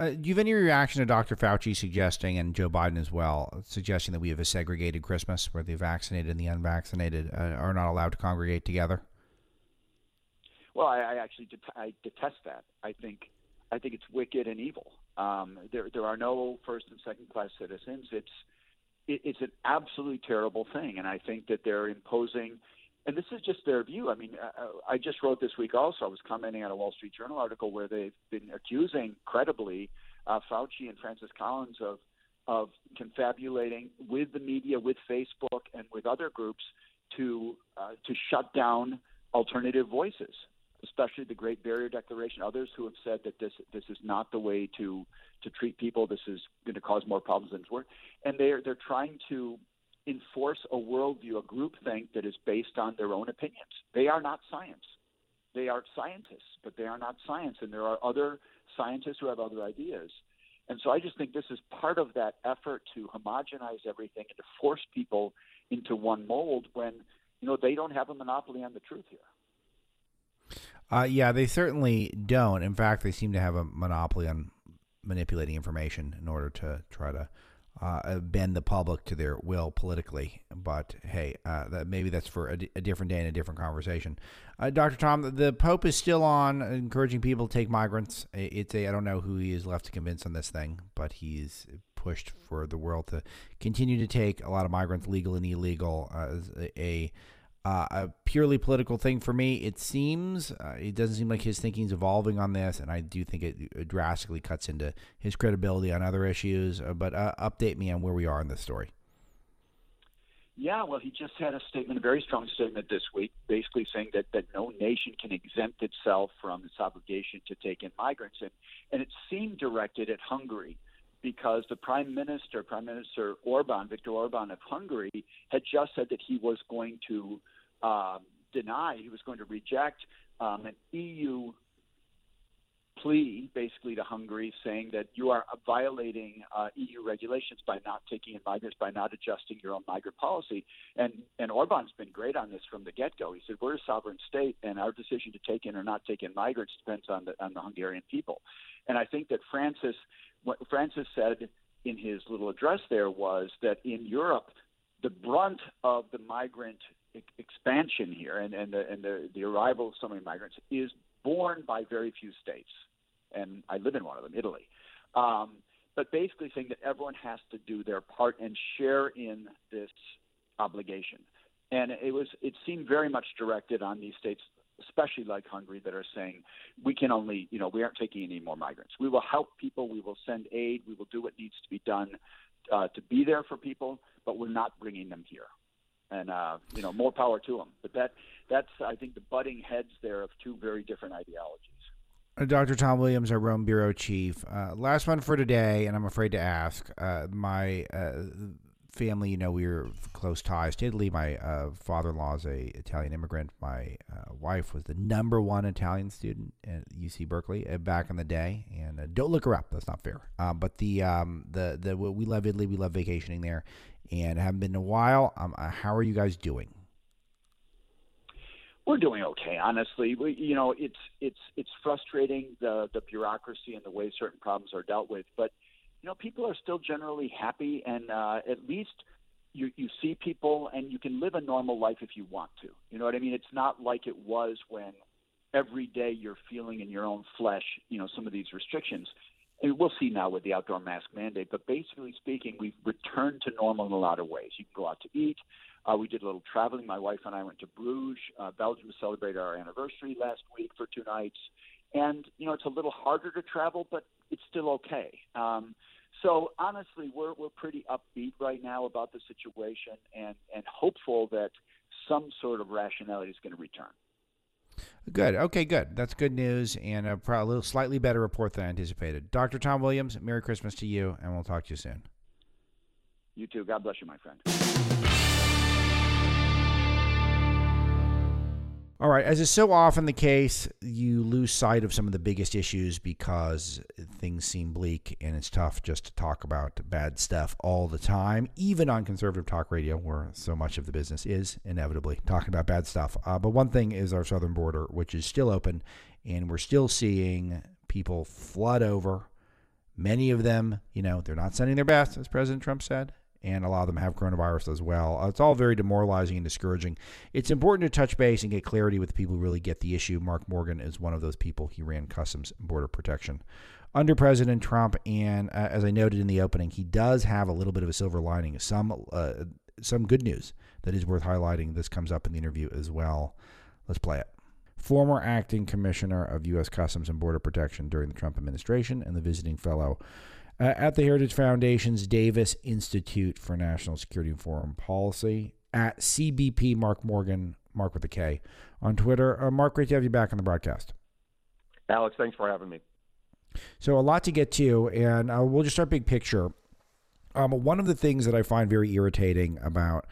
Uh, do you have any reaction to Doctor Fauci suggesting, and Joe Biden as well, suggesting that we have a segregated Christmas where the vaccinated and the unvaccinated uh, are not allowed to congregate together? Well, I, I actually det I detest that. I think I think it's wicked and evil. Um, there there are no first and second class citizens. It's it, it's an absolutely terrible thing, and I think that they're imposing. And this is just their view. I mean, I, I just wrote this week also, I was commenting on a Wall Street Journal article where they've been accusing, credibly, uh, Fauci and Francis Collins of, of confabulating with the media, with Facebook, and with other groups to, uh, to shut down alternative voices, especially the Great Barrier Declaration, others who have said that this this is not the way to, to treat people, this is going to cause more problems than it's worth. And they're, they're trying to enforce a worldview, a groupthink that is based on their own opinions. They are not science. They are scientists, but they are not science. And there are other scientists who have other ideas. And so I just think this is part of that effort to homogenize everything and to force people into one mold when, you know, they don't have a monopoly on the truth here. Uh, yeah, they certainly don't. In fact, they seem to have a monopoly on manipulating information in order to try to Uh, bend the public to their will politically. But hey, uh, that, maybe that's for a, d a different day and a different conversation. Uh, Doctor Tom, the, the Pope is still on encouraging people to take migrants. It's a, I don't know who he is left to convince on this thing, but he's pushed for the world to continue to take a lot of migrants, legal and illegal, uh, as a uh, a purely political thing for me. It seems uh, it doesn't seem like his thinking's evolving on this, and I do think it, it drastically cuts into his credibility on other issues. Uh, but uh, update me on where we are in this story. Yeah, well, he just had a statement, a very strong statement this week, basically saying that, that no nation can exempt itself from its obligation to take in migrants. And, and it seemed directed at Hungary because the prime minister, Prime Minister Orban, Viktor Orban of Hungary, had just said that he was going to um, deny, he was going to reject um, an E U plea basically to Hungary saying that you are violating uh, E U regulations by not taking in migrants, by not adjusting your own migrant policy. And and Orban's been great on this from the get-go. He said, we're a sovereign state, and our decision to take in or not take in migrants depends on the on the Hungarian people. And I think that Francis, what Francis said in his little address there was that in Europe, the brunt of the migrant e- expansion here and, and, the, and the, the arrival of so many migrants is borne by very few states. And I live in one of them, Italy. Um, but basically saying that everyone has to do their part and share in this obligation. And it was it seemed very much directed on these states, especially like Hungary, that are saying we can only, you know, we aren't taking any more migrants. We will help people. We will send aid. We will do what needs to be done uh, to be there for people, but we're not bringing them here. And, uh, you know, more power to them. But that that's, I think, the butting heads there of two very different ideologies. Doctor Tom Williams, our Rome Bureau Chief. Uh, last one for today, and I'm afraid to ask. Uh, my uh, family, you know, we were close ties to Italy. My uh, father-in-law is an Italian immigrant. My uh, wife was the number one Italian student at U C Berkeley back in the day. And uh, don't look her up. That's not fair. Uh, but the, um, the the we love Italy. We love vacationing there. And haven't been in a while. Um, uh, how are you guys doing? We're doing okay, honestly. We, you know, it's it's it's frustrating the the bureaucracy and the way certain problems are dealt with. But you know, people are still generally happy, and uh, at least you you see people, and you can live a normal life if you want to. You know what I mean? It's not like it was when every day you're feeling in your own flesh, you know, some of these restrictions. And we'll see now with the outdoor mask mandate, but basically speaking, we've returned to normal in a lot of ways. You can go out to eat. Uh, we did a little traveling. My wife and I went to Bruges. Uh, Belgium celebrated our anniversary last week for two nights. And, you know, it's a little harder to travel, but it's still okay. Um, so, honestly, we're we're pretty upbeat right now about the situation and, and hopeful that some sort of rationality is going to return. Good. Okay, good. That's good news and a, pro- a little slightly better report than I anticipated. Doctor Tom Williams, Merry Christmas to you, and we'll talk to you soon. You too. God bless you, my friend. All right. As is so often the case, you lose sight of some of the biggest issues because things seem bleak and it's tough just to talk about bad stuff all the time, even on conservative talk radio, where so much of the business is inevitably talking about bad stuff. Uh, but one thing is our southern border, which is still open, and we're still seeing people flood over. Many of them, you know, they're not sending their best, as President Trump said. And a lot of them have coronavirus as well. It's all very demoralizing and discouraging. It's important to touch base and get clarity with people who really get the issue. Mark Morgan is one of those people. He ran Customs and Border Protection under President Trump. And uh, as I noted in the opening, he does have a little bit of a silver lining, some uh, some good news that is worth highlighting. This comes up in the interview as well. Let's play it. Former acting commissioner of U S Customs and Border Protection during the Trump administration and the visiting fellow Uh, at the Heritage Foundation's Davis Institute for National Security and Foreign Policy, at C B P Mark Morgan, Mark with a K, on Twitter. Uh, Mark, great to have you back on the broadcast. Alex, thanks for having me. So a lot to get to, and uh, we'll just start big picture. Um, one of the things that I find very irritating about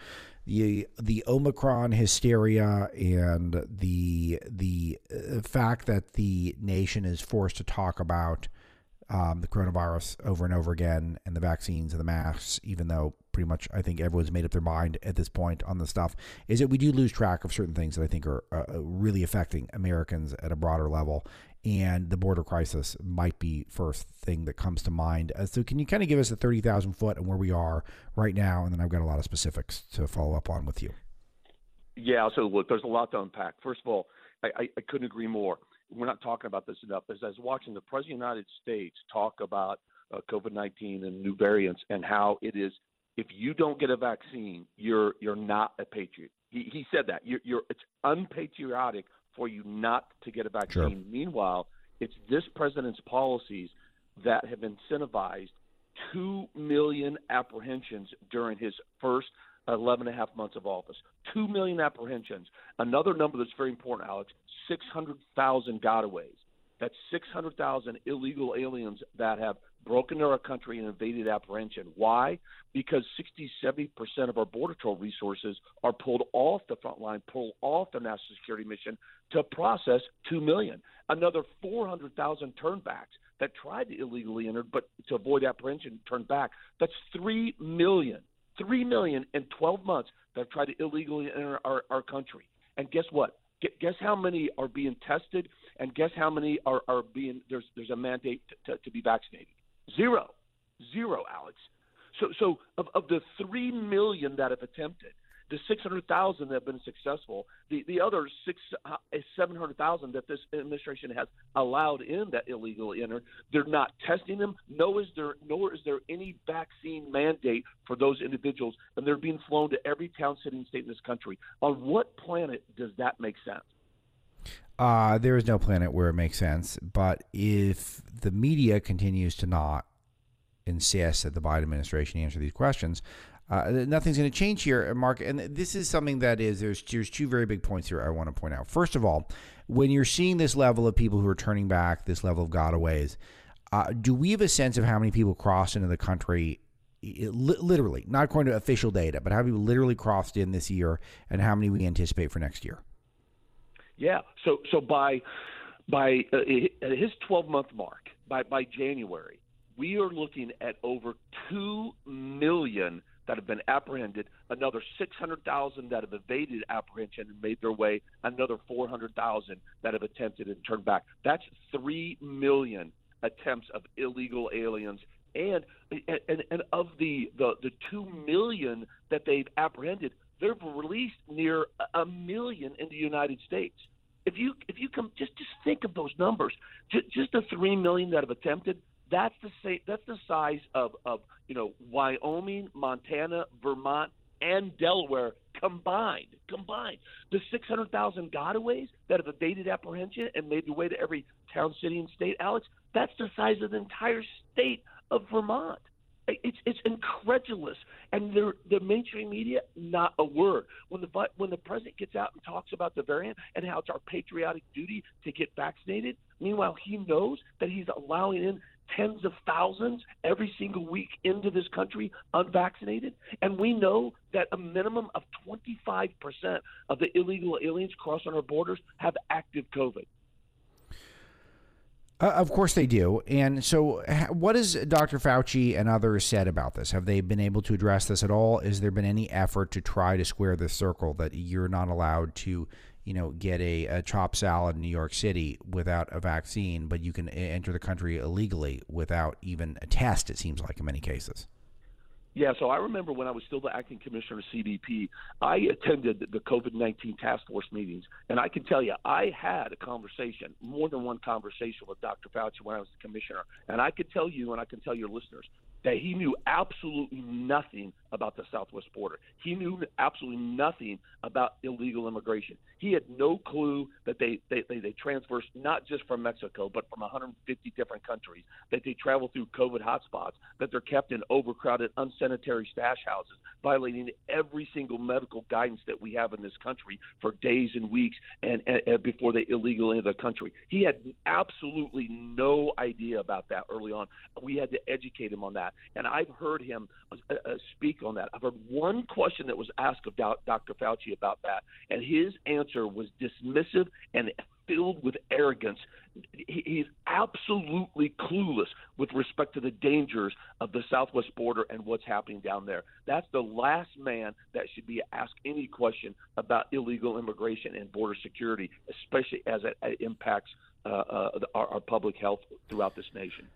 the the Omicron hysteria and the the uh, fact that the nation is forced to talk about Um, the coronavirus over and over again, and the vaccines and the masks, even though pretty much I think everyone's made up their mind at this point on this stuff, is that we do lose track of certain things that I think are uh, really affecting Americans at a broader level. And the border crisis might be first thing that comes to mind. Uh, so can you kind of give us a thirty thousand foot and where we are right now? And then I've got a lot of specifics to follow up on with you. Yeah. So look, there's a lot to unpack. First of all, I, I, I couldn't agree more. We're not talking about this enough. As I was watching the President of the United States talk about uh, COVID nineteen and new variants, and how it is, if you don't get a vaccine, you're you're not a patriot. He, he said that. You're, you're, it's unpatriotic for you not to get a vaccine. Sure. Meanwhile, it's this president's policies that have incentivized two million apprehensions during his first eleven and a half months of office. two million apprehensions. Another number that's very important, Alex, six hundred thousand gotaways. That's six hundred thousand illegal aliens that have broken into our country and evaded apprehension. Why? Because sixty, seventy percent of our Border Patrol resources are pulled off the front line, pulled off the national security mission to process two million. Another four hundred thousand turnbacks that tried to illegally enter, but to avoid apprehension, turned back. That's three million. three million in twelve months that have tried to illegally enter our, our country. And guess what? Guess how many are being tested, and guess how many are, are being there's there's a mandate to, to, to be vaccinated. Zero, zero, Alex. So so of, of the three million that have attempted, the six hundred thousand that have been successful, the the other six uh, seven hundred thousand that this administration has allowed in that illegally entered, they're not testing them. No, is there nor is there any vaccine mandate for those individuals, and they're being flown to every town, city, and state in this country. On what planet does that make sense? Uh, there is no planet where it makes sense. But if the media continues to not insist that the Biden administration answer these questions, uh, nothing's going to change here, Mark. And this is something that is there's there's two very big points here I want to point out. First of all, when you're seeing this level of people who are turning back, this level of gotaways, uh, do we have a sense of how many people crossed into the country? It, literally, not according to official data, but how many literally crossed in this year, and how many we anticipate for next year? Yeah. So so by by uh, his twelve-month mark, by, by January, we are looking at over two million that have been apprehended, another six hundred thousand that have evaded apprehension and made their way, another four hundred thousand that have attempted and turned back. That's three million attempts of illegal aliens. And and, and of the, the, the two million that they've apprehended, they've released near a million in the United States. If you if you come just just think of those numbers, just, just the three million that have attempted. That's the same. That's the size of, of you know Wyoming, Montana, Vermont, and Delaware combined. Combined, the six hundred thousand gotaways that have evaded apprehension and made their way to every town, city, and state. Alex, that's the size of the entire state of Vermont. It's it's incredulous, and the mainstream media, not a word. When the when the president gets out and talks about the variant and how it's our patriotic duty to get vaccinated, meanwhile he knows that he's allowing in tens of thousands every single week into this country unvaccinated, and we know that a minimum of twenty-five percent of the illegal aliens crossing our borders have active COVID. Uh, of course they do. And so what has Doctor Fauci and others said about this? Have they been able to address this at all? Has there been any effort to try to square the circle that you're not allowed to, you know, get a, a chop salad in New York City without a vaccine, but you can enter the country illegally without even a test, it seems like in many cases? Yeah, so I remember when I was still the acting commissioner of C B P, I attended the COVID nineteen task force meetings, and I can tell you I had a conversation, more than one conversation with Doctor Fauci when I was the commissioner, and I could tell you and I can tell your listeners that he knew absolutely nothing about the southwest border. He knew absolutely nothing about illegal immigration. He had no clue that they, they, they, they transversed not just from Mexico, but from one hundred fifty different countries, that they travel through COVID hotspots, that they're kept in overcrowded, unsanitary stash houses, violating every single medical guidance that we have in this country for days and weeks and, and, and before they illegally enter the country. He had absolutely no idea about that early on. We had to educate him on that. And I've heard him uh, uh, speak on that. I've heard one question that was asked of Doctor Fauci about that, and his answer was dismissive and filled with arrogance. He's absolutely clueless with respect to the dangers of the southwest border and what's happening down there. That's the last man that should be asked any question about illegal immigration and border security, especially as it impacts uh, uh, our, our public health throughout this nation.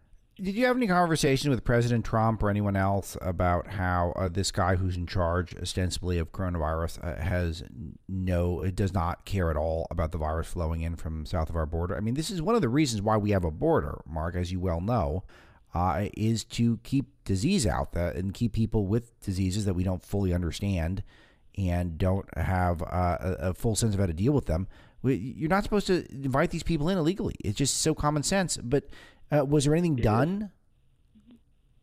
Did you have any conversation with President Trump or anyone else about how uh, this guy who's in charge ostensibly of coronavirus uh, has no, it does not care at all about the virus flowing in from south of our border? I mean, this is one of the reasons why we have a border, Mark, as you well know. uh, is to keep disease out uh, and keep people with diseases that we don't fully understand and don't have uh, a, a full sense of how to deal with them. We, you're not supposed to invite these people in illegally. It's just so common sense. But uh, was there anything done?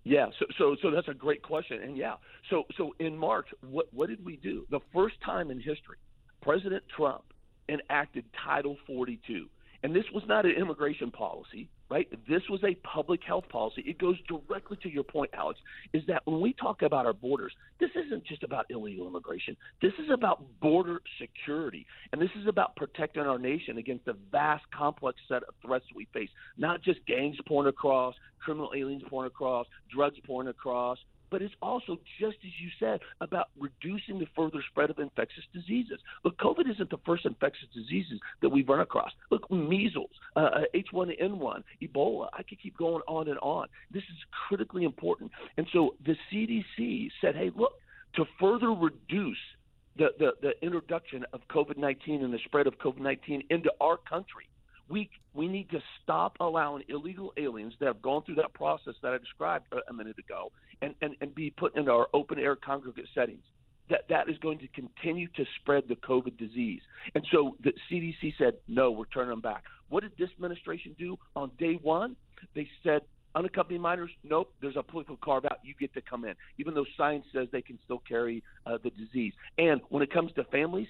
Yeah, so, so so that's a great question. And yeah, so so in March, what, what did we do? The first time in history, President Trump enacted Title forty-two. And this was not an immigration policy, right? This was a public health policy. It goes directly to your point, Alex, is that when we talk about our borders, this isn't just about illegal immigration. This is about border security. And this is about protecting our nation against the vast, complex set of threats we face, not just gangs pouring across, criminal aliens pouring across, drugs pouring across, but it's also, just as you said, about reducing the further spread of infectious diseases. Look, COVID isn't the first infectious diseases that we've run across. Look, measles, uh, H one N one, Ebola. I could keep going on and on. This is critically important. And so the C D C said, hey, look, to further reduce the, the, the introduction of COVID nineteen and the spread of COVID nineteen into our country, We we need to stop allowing illegal aliens that have gone through that process that I described a minute ago and, and, and be put into our open-air congregate settings. That That is going to continue to spread the COVID disease. And so the C D C said, no, we're turning them back. What did this administration do on day one? They said, unaccompanied minors, nope, there's a political carve-out. You get to come in, even though science says they can still carry uh, the disease. And when it comes to families,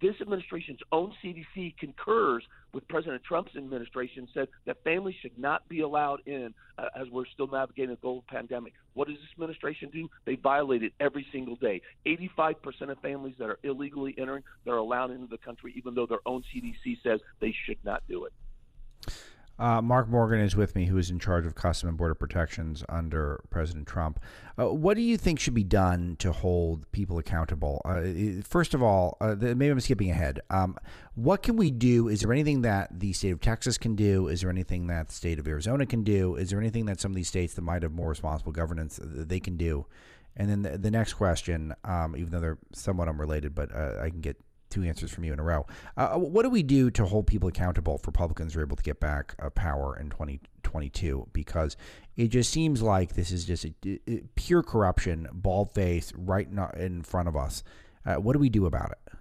this administration's own C D C concurs with President Trump's administration, said that families should not be allowed in uh, as we're still navigating the global pandemic. What does this administration do? They violate it every single day. eighty-five percent of families that are illegally entering, they're allowed into the country, even though their own C D C says they should not do it. Uh, Mark Morgan is with me, who is in charge of Customs and Border Protections under President Trump. Uh, what do you think should be done to hold people accountable? Uh, first of all, uh, maybe I'm skipping ahead. Um, what can we do? Is there anything that the state of Texas can do? Is there anything that the state of Arizona can do? Is there anything that some of these states that might have more responsible governance that they can do? And then the, the next question, um, even though they're somewhat unrelated, but uh, I can get two answers from you in a row. Uh, what do we do to hold people accountable if Republicans are able to get back uh, power in twenty twenty-two? Because it just seems like this is just a, a pure corruption, bald-faced, right in front of us. Uh, what do we do about it?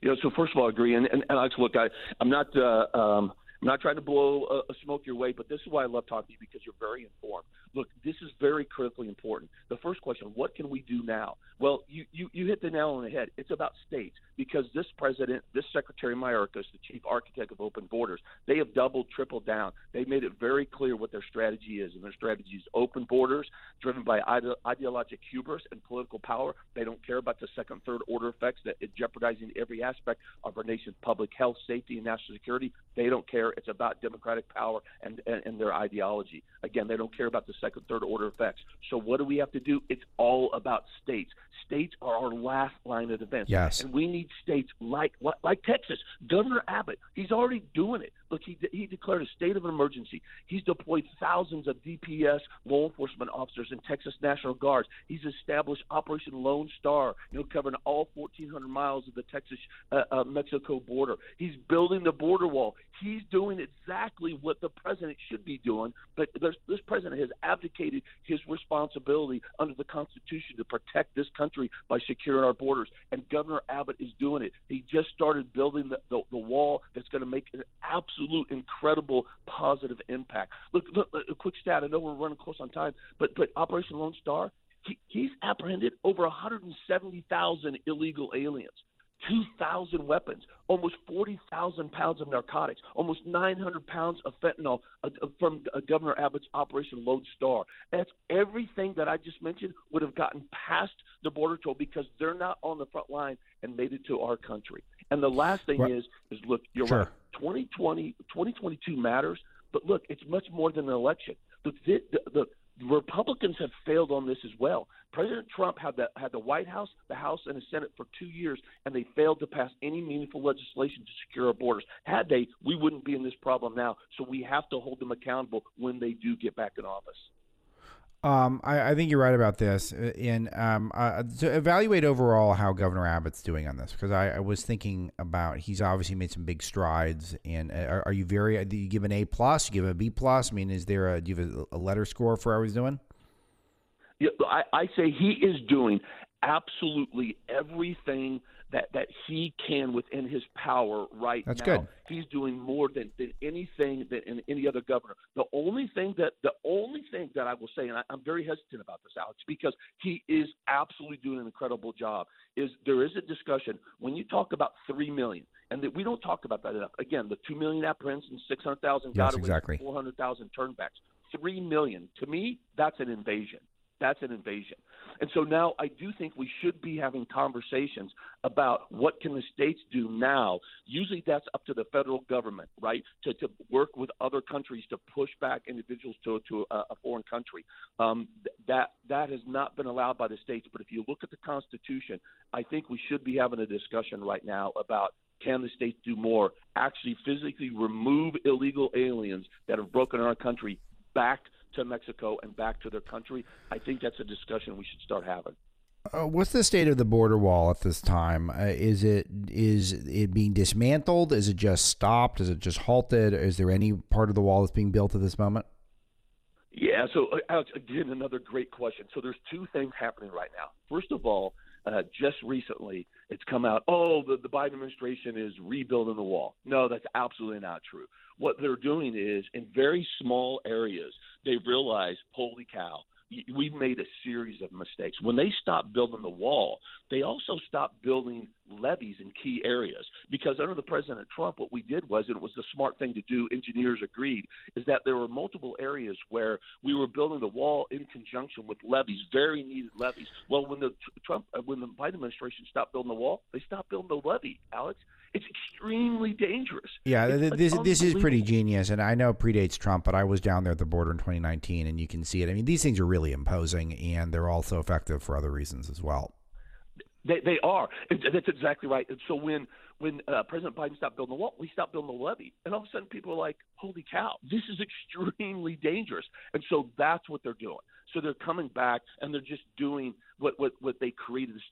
You know, so first of all, I agree. And, and Alex, look, I, I'm not uh, um, I'm not trying to blow a, a smoke your way, but this is why I love talking to you, because you're very informed. Look, this is very critically important. The first question, what can we do now? Well, you, you, you hit the nail on the head. It's about states, because this president, this Secretary Mayorkas, the chief architect of open borders, they have doubled, tripled down. They made it very clear what their strategy is, and their strategy is open borders driven by ide- ideologic hubris and political power. They don't care about the second, third order effects that is jeopardizing every aspect of our nation's public health, safety, and national security. They don't care. It's about democratic power and, and, and their ideology. Again, they don't care about the second, third order effects. So what do we have to do? It's all about states. States are our last line of defense. Yes. And we need states like like Texas. Governor Abbott, he's already doing it. Look, he, de- he declared a state of emergency. He's deployed thousands of D P S law enforcement officers and Texas National Guards. He's established Operation Lone Star, you know, covering all fourteen hundred miles of the Texas-Mexico uh, uh, border. He's building the border wall. He's doing exactly what the president should be doing, but this president has abdicated his responsibility under the Constitution to protect this country by securing our borders, and Governor Abbott is doing it. He just started building the, the, the wall that's going to make an absolute incredible positive impact. Look, look, a quick stat. I know we're running close on time, but, but Operation Lone Star, he, he's apprehended over one hundred seventy thousand illegal aliens, two thousand weapons, almost forty thousand pounds of narcotics, almost nine hundred pounds of fentanyl uh, from uh, Governor Abbott's Operation Lone Star. That's everything that I just mentioned would have gotten past the border patrol because they're not on the front line and made it to our country. And the last thing what? is, is look, you're sure. right, twenty twenty, twenty twenty-two matters, but look, it's much more than an election. The, the, the, the Republicans have failed on this as well. President Trump had the, had the White House, the House, and the Senate for two years, and they failed to pass any meaningful legislation to secure our borders. Had they, we wouldn't be in this problem now. So we have to hold them accountable when they do get back in office. Um, I, I think you're right about this. In um, uh, to evaluate overall how Governor Abbott's doing on this, because I, I was thinking about he's obviously made some big strides. And are, are you very? Do you give an A plus? You give a B plus? I mean, is there a do you have a letter score for how he's doing? Yeah, I, I say he is doing absolutely everything that that he can within his power right That's now. That's good. He's doing more than, than anything than any other governor. The only thing that the only thing that I will say, and I, I'm very hesitant about this, Alex, because he is absolutely doing an incredible job, is there is a discussion when you talk about three million, and that we don't talk about that enough. Again, the two million apprehensions, and six hundred thousand got away, exactly. four hundred thousand turnbacks, three million. To me, that's an invasion. That's an invasion. And so now I do think we should be having conversations about what can the states do now. Usually that's up to the federal government, right, to, to work with other countries to push back individuals to, to a, a foreign country. Um, that that has not been allowed by the states. But if you look at the Constitution, I think we should be having a discussion right now about can the states do more, actually physically remove illegal aliens that have broken our country back to Mexico and back to their country. I think that's a discussion we should start having. Uh, what's the state of the border wall at this time? Uh, is it is it being dismantled? Is it just stopped? Is it just halted? Is there any part of the wall that's being built at this moment? Yeah, so Alex, again, another great question. So there's two things happening right now. First of all, uh, just recently it's come out, oh, the, the Biden administration is rebuilding the wall. No, that's absolutely not true. What they're doing is in very small areas, they've realized, holy cow, we've made a series of mistakes. When they stopped building the wall, they also stopped building levees in key areas, because under the President Trump, what we did was, and it was the smart thing to do, engineers agreed, is that there were multiple areas where we were building the wall in conjunction with levees, very needed levees. Well, when the Trump, when the Biden administration stopped building the wall, they stopped building the levee, Alex. It's extremely dangerous. Yeah, it's this this is pretty genius, and I know it predates Trump, but I was down there at the border in twenty nineteen, and you can see it. I mean, these things are really imposing, and they're also effective for other reasons as well. They, they are. And that's exactly right. And so when when uh, President Biden stopped building the wall, we stopped building the levee. And all of a sudden people are like, holy cow, this is extremely dangerous. And so that's what they're doing. So they're coming back and they're just doing what, what, what they created, this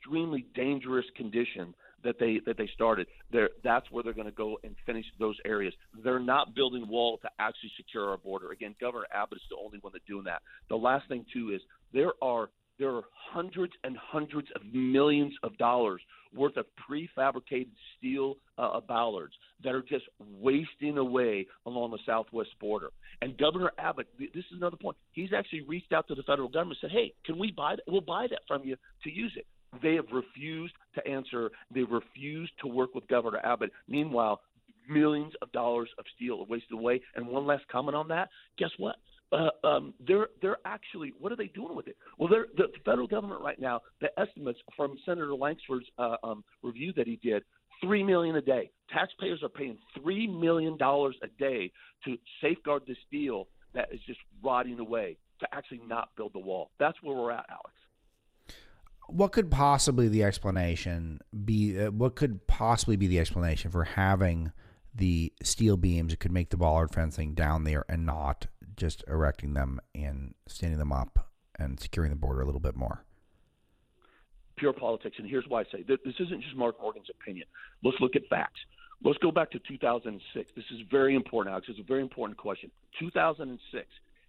extremely dangerous condition that they that they started. They're, that's where they're going to go and finish those areas. They're not building wall to actually secure our border. Again, Governor Abbott is the only one that's doing that. The last thing, too, is there are – there are hundreds and hundreds of millions of dollars worth of prefabricated steel uh, bollards that are just wasting away along the southwest border. And Governor Abbott, this is another point, he's actually reached out to the federal government and said, hey, can we buy that? We'll buy that from you to use it. They have refused to answer. They refused to work with Governor Abbott. Meanwhile, millions of dollars of steel are wasted away. And one last comment on that, guess what? Uh, um, they're they're actually – what are they doing with it? Well, they're, the federal government right now, the estimates from Senator Lankford's uh, um, review that he did, three million dollars a day. Taxpayers are paying three million dollars a day to safeguard the steel that is just rotting away to actually not build the wall. That's where we're at, Alex. What could possibly the explanation be uh, – what could possibly be the explanation for having the steel beams that could make the bollard fencing down there and not – just erecting them and standing them up and securing the border a little bit more? Pure politics. And here's why I say this isn't just Mark Morgan's opinion. Let's look at facts. Let's go back to two thousand six. This is very important, Alex. It's a very important question. two thousand six,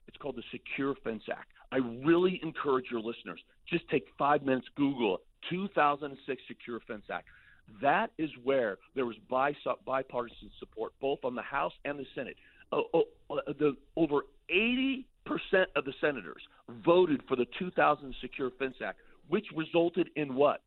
it's called the Secure Fence Act. I really encourage your listeners, just take five minutes, Google two thousand six Secure Fence Act. That is where there was bipartisan support, both on the House and the Senate. Uh, uh, the, over eighty percent of the senators voted for the two thousand Secure Fence Act, which resulted in what?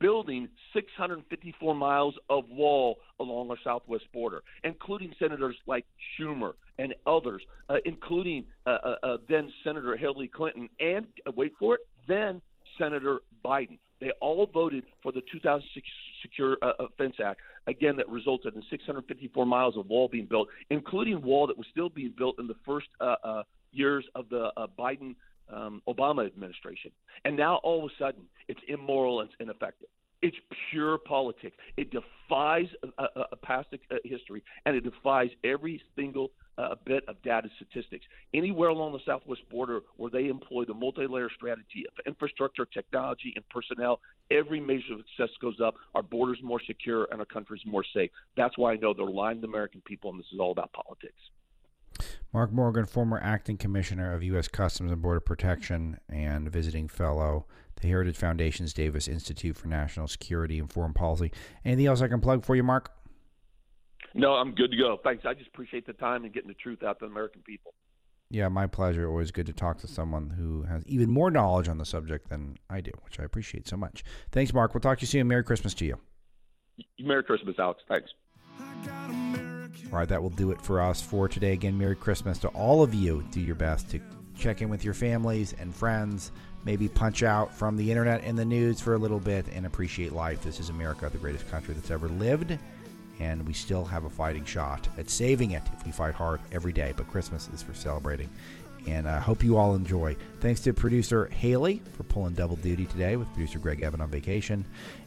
Building six hundred fifty-four miles of wall along our southwest border, including senators like Schumer and others, uh, including uh, uh, uh, then Senator Hillary Clinton and, uh, wait for it, then Senator Biden. They all voted for the two thousand six Secure uh, Fence Act, again, that resulted in six hundred fifty-four miles of wall being built, including wall that was still being built in the first uh, uh, years of the uh, Biden um, Obama administration. And now all of a sudden it's immoral and it's ineffective. It's pure politics. It defies a, a, a past uh, history, and it defies every single uh, bit of data statistics. Anywhere along the southwest border where they employ the multi-layer strategy of infrastructure, technology, and personnel, every measure of success goes up. Our border's more secure, and our country's more safe. That's why I know they're lying to the American people, and this is all about politics. Mark Morgan, former acting commissioner of U S Customs and Border Protection and visiting fellow, the Heritage Foundation's Davis Institute for National Security and Foreign Policy. Anything else I can plug for you, Mark? No, I'm good to go. Thanks. I just appreciate the time and getting the truth out to the American people. Yeah, my pleasure. Always good to talk to someone who has even more knowledge on the subject than I do, which I appreciate so much. Thanks, Mark. We'll talk to you soon. Merry Christmas to you. Merry Christmas, Alex. Thanks. All right, that will do it for us for today. Again, Merry Christmas to all of you. Do your best to check in with your families and friends. Maybe punch out from the internet and the news for a little bit and appreciate life. This is America, the greatest country that's ever lived, and we still have a fighting shot at saving it if we fight hard every day. But Christmas is for celebrating, and I hope you all enjoy. Thanks to producer Haley for pulling double duty today with producer Greg Evan on vacation.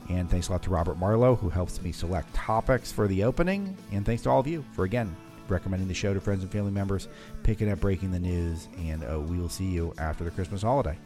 And thanks a lot to Robert Marlow, who helps me select topics for the opening. And thanks to all of you for, again, recommending the show to friends and family members, picking up Breaking the News, and uh, we will see you after the Christmas holiday.